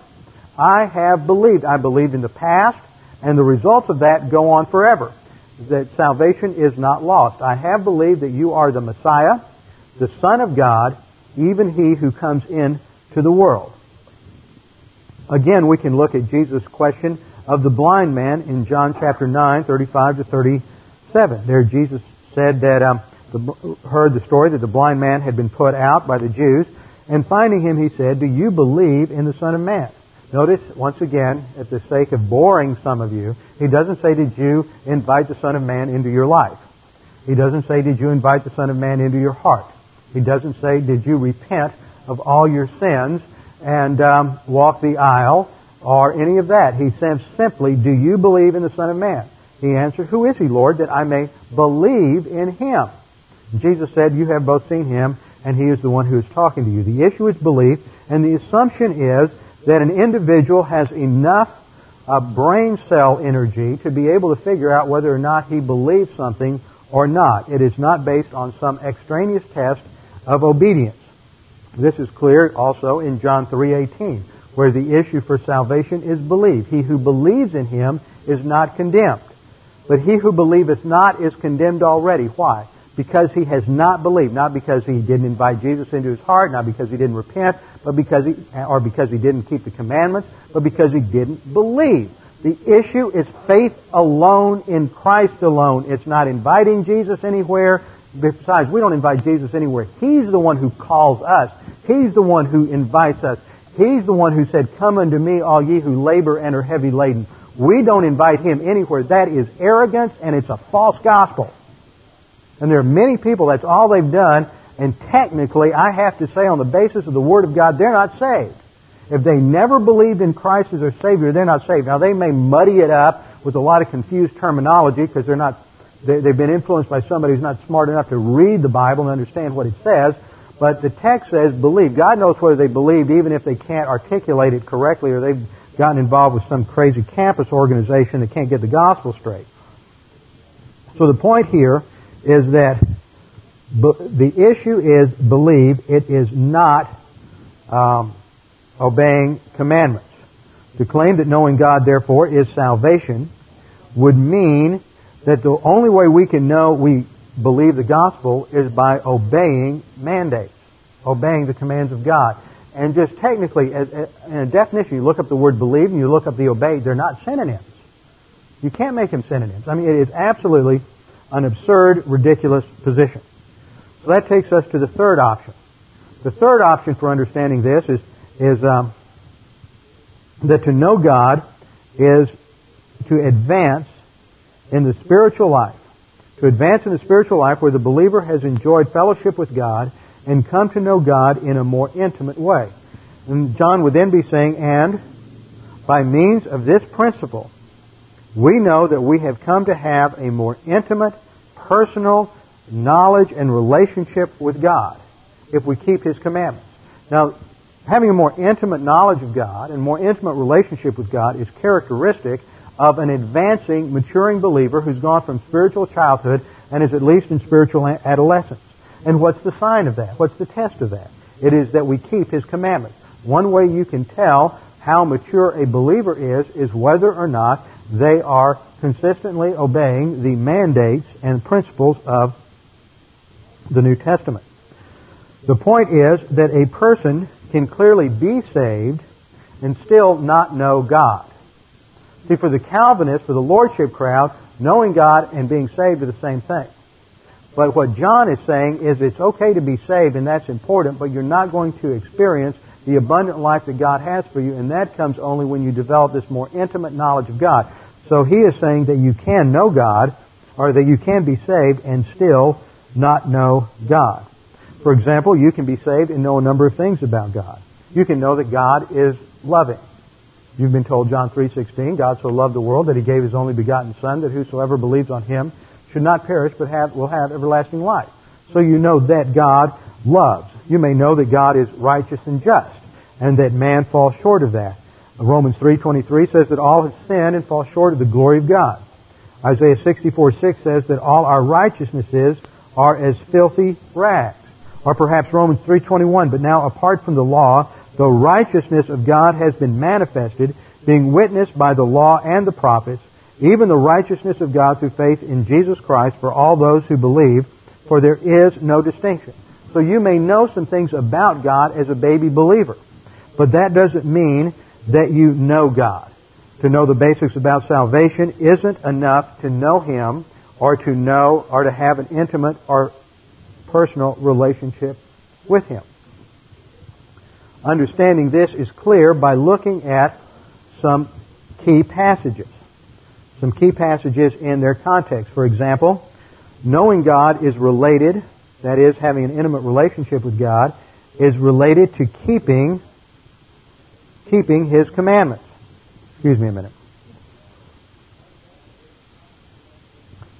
I have believed. I believed in the past. And the results of that go on forever, that salvation is not lost. I have believed that You are the Messiah, the Son of God, even He who comes into the world. Again, we can look at Jesus' question of the blind man in John chapter 9, 35 to 37. There Jesus said that, heard the story that the blind man had been put out by the Jews, and finding him, He said, do you believe in the Son of Man? Notice, once again, at the sake of boring some of you, He doesn't say, did you invite the Son of Man into your life? He doesn't say, did you invite the Son of Man into your heart? He doesn't say, did you repent of all your sins and walk the aisle or any of that? He says simply, do you believe in the Son of Man? He answered, who is He, Lord, that I may believe in Him? Jesus said, you have both seen Him, and He is the one who is talking to you. The issue is belief, and the assumption is that an individual has enough brain cell energy to be able to figure out whether or not he believes something or not. It is not based on some extraneous test of obedience. This is clear also in John 3:18, where the issue for salvation is belief. He who believes in Him is not condemned, but he who believeth not is condemned already. Why? Because he has not believed, not because he didn't invite Jesus into his heart, not because he didn't repent, but because he didn't keep the commandments, but because he didn't believe. The issue is faith alone in Christ alone. It's not inviting Jesus anywhere. Besides, we don't invite Jesus anywhere. He's the one who calls us. He's the one who invites us. He's the one who said, come unto me, all ye who labor and are heavy laden. We don't invite Him anywhere. That is arrogance, and it's a false gospel. And there are many people, that's all they've done, and technically, I have to say, on the basis of the Word of God, they're not saved. If they never believed in Christ as their Savior, they're not saved. Now, they may muddy it up with a lot of confused terminology because they've been influenced by somebody who's not smart enough to read the Bible and understand what it says, but the text says believe. God knows whether they believed, even if they can't articulate it correctly or they've gotten involved with some crazy campus organization that can't get the gospel straight. So the point here is that the issue is believe. It is not obeying commandments. To claim that knowing God, therefore, is salvation would mean that the only way we can know we believe the gospel is by obeying mandates, obeying the commands of God. And just technically, in a definition, you look up the word believe and you look up the obey. They're not synonyms. You can't make them synonyms. I mean, it is absolutely an absurd, ridiculous position. So that takes us to the third option. The third option for understanding this is that to know God is to advance in the spiritual life. To advance in the spiritual life where the believer has enjoyed fellowship with God and come to know God in a more intimate way. And John would then be saying, and by means of this principle, we know that we have come to have a more intimate, personal, knowledge and relationship with God if we keep His commandments. Now, having a more intimate knowledge of God and more intimate relationship with God is characteristic of an advancing, maturing believer who's gone from spiritual childhood and is at least in spiritual adolescence. And what's the sign of that? What's the test of that? It is that we keep His commandments. One way you can tell how mature a believer is whether or not they are consistently obeying the mandates and principles of the New Testament. The point is that a person can clearly be saved and still not know God. See, for the Calvinists, for the Lordship crowd, knowing God and being saved are the same thing. But what John is saying is it's okay to be saved, and that's important, but you're not going to experience the abundant life that God has for you, and that comes only when you develop this more intimate knowledge of God. So he is saying that you can know God, or that you can be saved and still not know God. For example, you can be saved and know a number of things about God. You can know that God is loving. You've been told John 3:16, God so loved the world that He gave His only begotten Son, that whosoever believes on Him should not perish but will have everlasting life. So you know that God loves. You may know that God is righteous and just, and that man falls short of that. Romans 3:23 says that all have sinned and fall short of the glory of God. Isaiah 64:6 says that all our righteousnesses are as filthy rags. Or perhaps Romans 3:21, but now apart from the law, the righteousness of God has been manifested, being witnessed by the law and the prophets, even the righteousness of God through faith in Jesus Christ for all those who believe, for there is no distinction. So you may know some things about God as a baby believer, but that doesn't mean that you know God. To know the basics about salvation isn't enough to know Him or to know or to have an intimate or personal relationship with Him. Understanding this is clear by looking at some key passages. Some key passages in their context. For example, knowing God is related, that is, having an intimate relationship with God, is related to keeping His commandments. Excuse me a minute.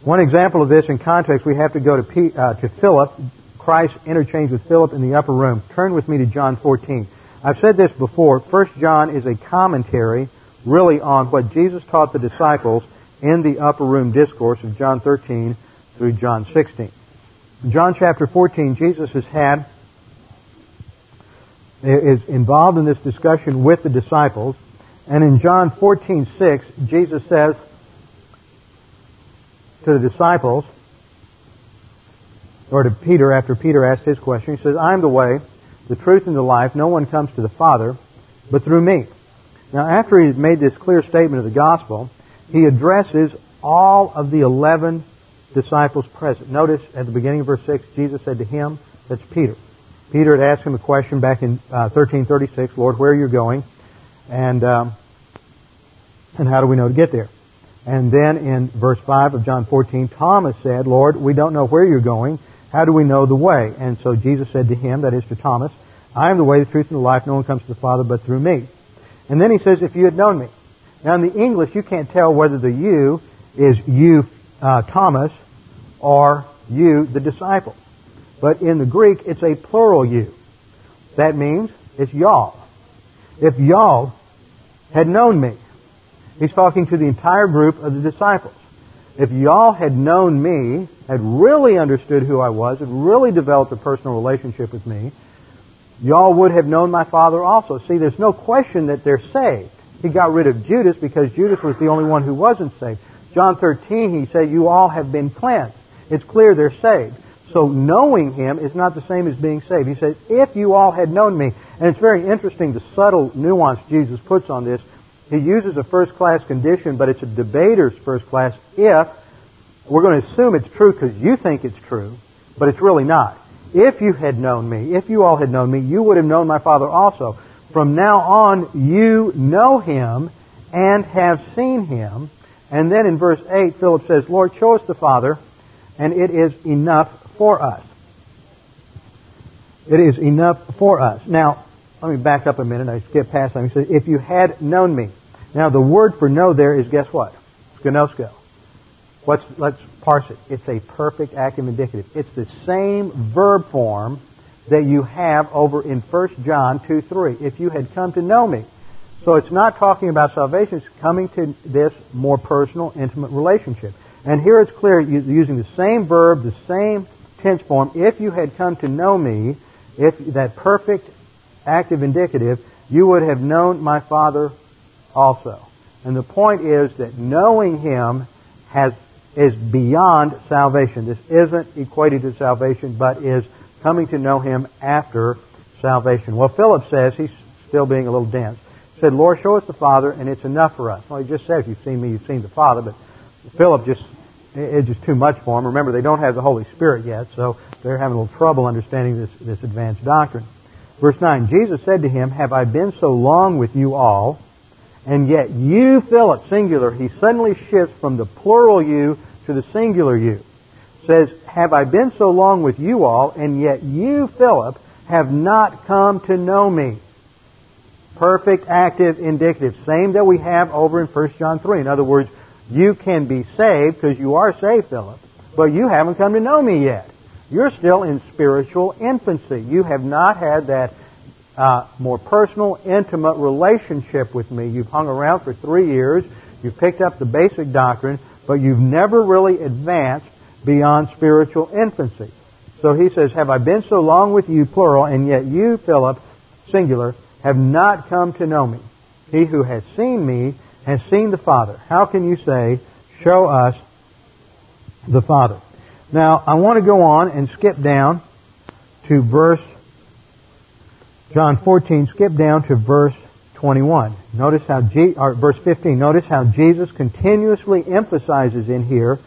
One example of this in context, we have to go to Philip, Christ's interchange with Philip in the upper room. Turn with me to John 14. I've said this before. 1 John is a commentary really on what Jesus taught the disciples in the upper room discourse of John 13 through John 16. In John chapter 14, Jesus is involved in this discussion with the disciples. And in John 14:6, Jesus says to the disciples, or to Peter, after Peter asked his question, he says, I am the way, the truth, and the life. No one comes to the Father but through me. Now, after he had made this clear statement of the gospel, he addresses all of the 11 disciples present. Notice at the beginning of verse 6, Jesus said to him, that's Peter. Peter had asked him a question back in 1336, Lord, where are you going? And how do we know to get there? And then in verse 5 of John 14, Thomas said, Lord, we don't know where you're going. How do we know the way? And so Jesus said to him, that is to Thomas, I am the way, the truth, and the life. No one comes to the Father but through me. And then he says, if you had known me. Now in the English, you can't tell whether the you is you, Thomas, or you, the disciple. But in the Greek, it's a plural you. That means it's y'all. If y'all had known me. He's talking to the entire group of the disciples. If y'all had known me, had really understood who I was, had really developed a personal relationship with me, y'all would have known my Father also. See, there's no question that they're saved. He got rid of Judas because Judas was the only one who wasn't saved. John 13, he said, you all have been cleansed. It's clear they're saved. So knowing Him is not the same as being saved. He says, if you all had known me. And it's very interesting the subtle nuance Jesus puts on this. He uses a first-class condition, but it's a debater's first class if we're going to assume it's true because you think it's true, but it's really not. If you had known me, if you all had known me, you would have known my Father also. From now on, you know Him and have seen Him. And then in verse 8, Philip says, Lord, show us the Father, and it is enough for us. It is enough for us. Now, let me back up a minute. I skipped past something. He said, if you had known me. Now, the word for know there is, guess what? It's ginosko. Let's parse it. It's a perfect active indicative. It's the same verb form that you have over in 1 John 2:3. If you had come to know me. So it's not talking about salvation. It's coming to this more personal, intimate relationship. And here it's clear, using the same verb, the same tense form. If you had come to know me, if that perfect active indicative, you would have known my Father also. And the point is that knowing Him is beyond salvation. This isn't equated to salvation, but is coming to know Him after salvation. Well, Philip says, he's still being a little dense, he said, Lord, show us the Father, and it's enough for us. Well, he just said, if you've seen me, you've seen the Father, but Philip it's just too much for him. Remember, they don't have the Holy Spirit yet, so they're having a little trouble understanding this advanced doctrine. Verse 9, Jesus said to him, have I been so long with you all, and yet you, Philip, singular, he suddenly shifts from the plural you to the singular you. Says, have I been so long with you all, and yet you, Philip, have not come to know me. Perfect active indicative. Same that we have over in 1 John 3. In other words, you can be saved because you are saved, Philip, but you haven't come to know me yet. You're still in spiritual infancy. You have not had that more personal, intimate relationship with me. You've hung around for 3 years. You've picked up the basic doctrine, but you've never really advanced beyond spiritual infancy. So he says, have I been so long with you, plural, and yet you, Philip, singular, have not come to know me. He who has seen me has seen the Father. How can you say, show us the Father? Now, I want to go on and skip down to verse 21. Notice how verse 15. Notice how Jesus continuously emphasizes in here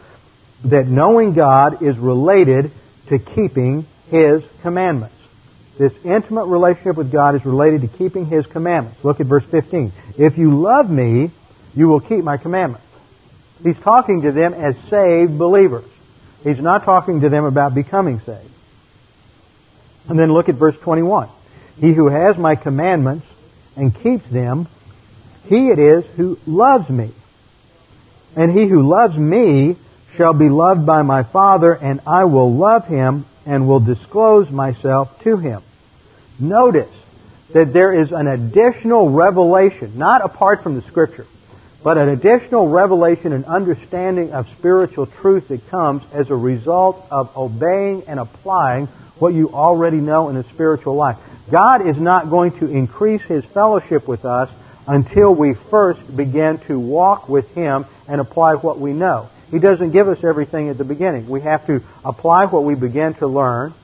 that knowing God is related to keeping His commandments. This intimate relationship with God is related to keeping His commandments. Look at verse 15. If you love me, you will keep my commandments. He's talking to them as saved believers. He's not talking to them about becoming saved. And then look at verse 21. He who has my commandments and keeps them, he it is who loves me. And he who loves me shall be loved by my Father, and I will love him and will disclose myself to him. Notice that there is an additional revelation, not apart from the Scripture, but an additional revelation and understanding of spiritual truth that comes as a result of obeying and applying what you already know in the spiritual life. God is not going to increase His fellowship with us until we first begin to walk with Him and apply what we know. He doesn't give us everything at the beginning. We have to apply what we begin to learn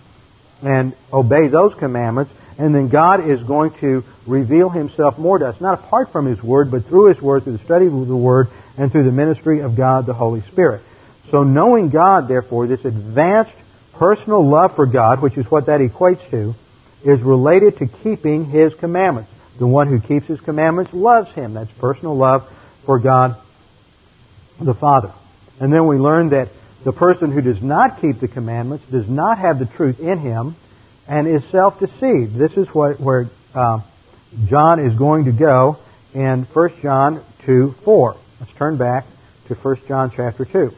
and obey those commandments, and then God is going to reveal Himself more to us, not apart from His Word, but through His Word, through the study of the Word, and through the ministry of God, the Holy Spirit. So knowing God, therefore, this advanced personal love for God, which is what that equates to, is related to keeping His commandments. The one who keeps His commandments loves Him. That's personal love for God the Father. And then we learn that the person who does not keep the commandments does not have the truth in him, and is self-deceived. This is where John is going to go in 1 John 2:4. Let's turn back to 1 John chapter 2.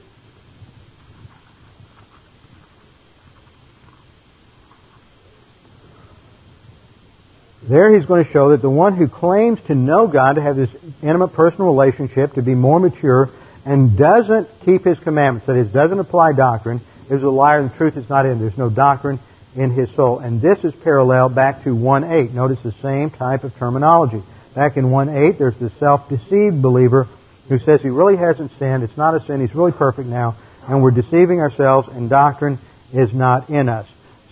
There he's going to show that the one who claims to know God, to have this intimate personal relationship, to be more mature, and doesn't keep His commandments, that is, doesn't apply doctrine, is a liar, and the truth is not in him. There's no doctrine in his soul. And this is parallel back to 1:8. Notice the same type of terminology. Back in 1:8, there's the self-deceived believer who says he really hasn't sinned, it's not a sin, he's really perfect now, and we're deceiving ourselves, and doctrine is not in us.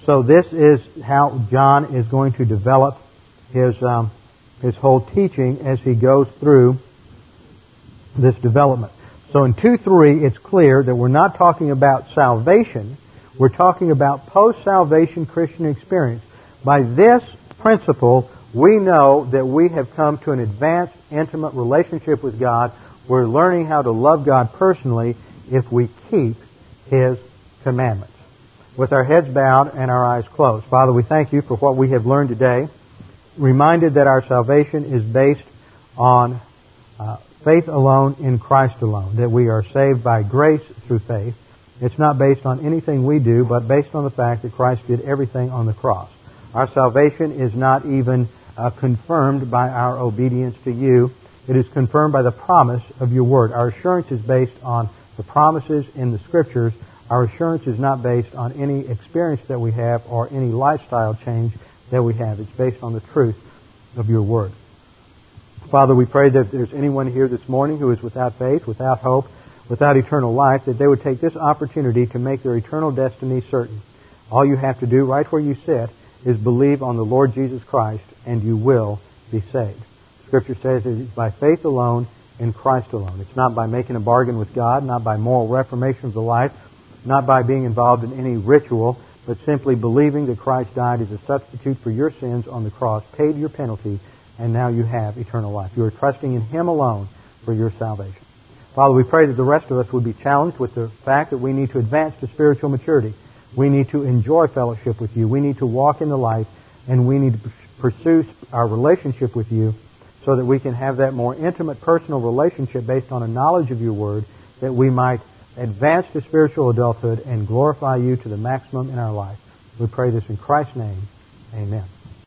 So this is how John is going to develop his whole teaching as he goes through this development. So in 2:3, it's clear that we're not talking about salvation. We're talking about post-salvation Christian experience. By this principle, we know that we have come to an advanced, intimate relationship with God. We're learning how to love God personally if we keep His commandments. With our heads bowed and our eyes closed. Father, we thank You for what we have learned today. Reminded that our salvation is based on faith alone in Christ alone, that we are saved by grace through faith. It's not based on anything we do, but based on the fact that Christ did everything on the cross. Our salvation is not even confirmed by our obedience to you. It is confirmed by the promise of your word. Our assurance is based on the promises in the Scriptures. Our assurance is not based on any experience that we have or any lifestyle change that we have. It's based on the truth of your word. Father, we pray that if there's anyone here this morning who is without faith, without hope, without eternal life, that they would take this opportunity to make their eternal destiny certain. All you have to do right where you sit is believe on the Lord Jesus Christ, and you will be saved. Scripture says it is by faith alone in Christ alone. It's not by making a bargain with God, not by moral reformation of the life, not by being involved in any ritual, but simply believing that Christ died as a substitute for your sins on the cross, paid your penalty, and now you have eternal life. You are trusting in Him alone for your salvation. Father, we pray that the rest of us would be challenged with the fact that we need to advance to spiritual maturity. We need to enjoy fellowship with you. We need to walk in the light, and we need to pursue our relationship with you so that we can have that more intimate personal relationship based on a knowledge of your word, that we might advance to spiritual adulthood and glorify you to the maximum in our life. We pray this in Christ's name. Amen.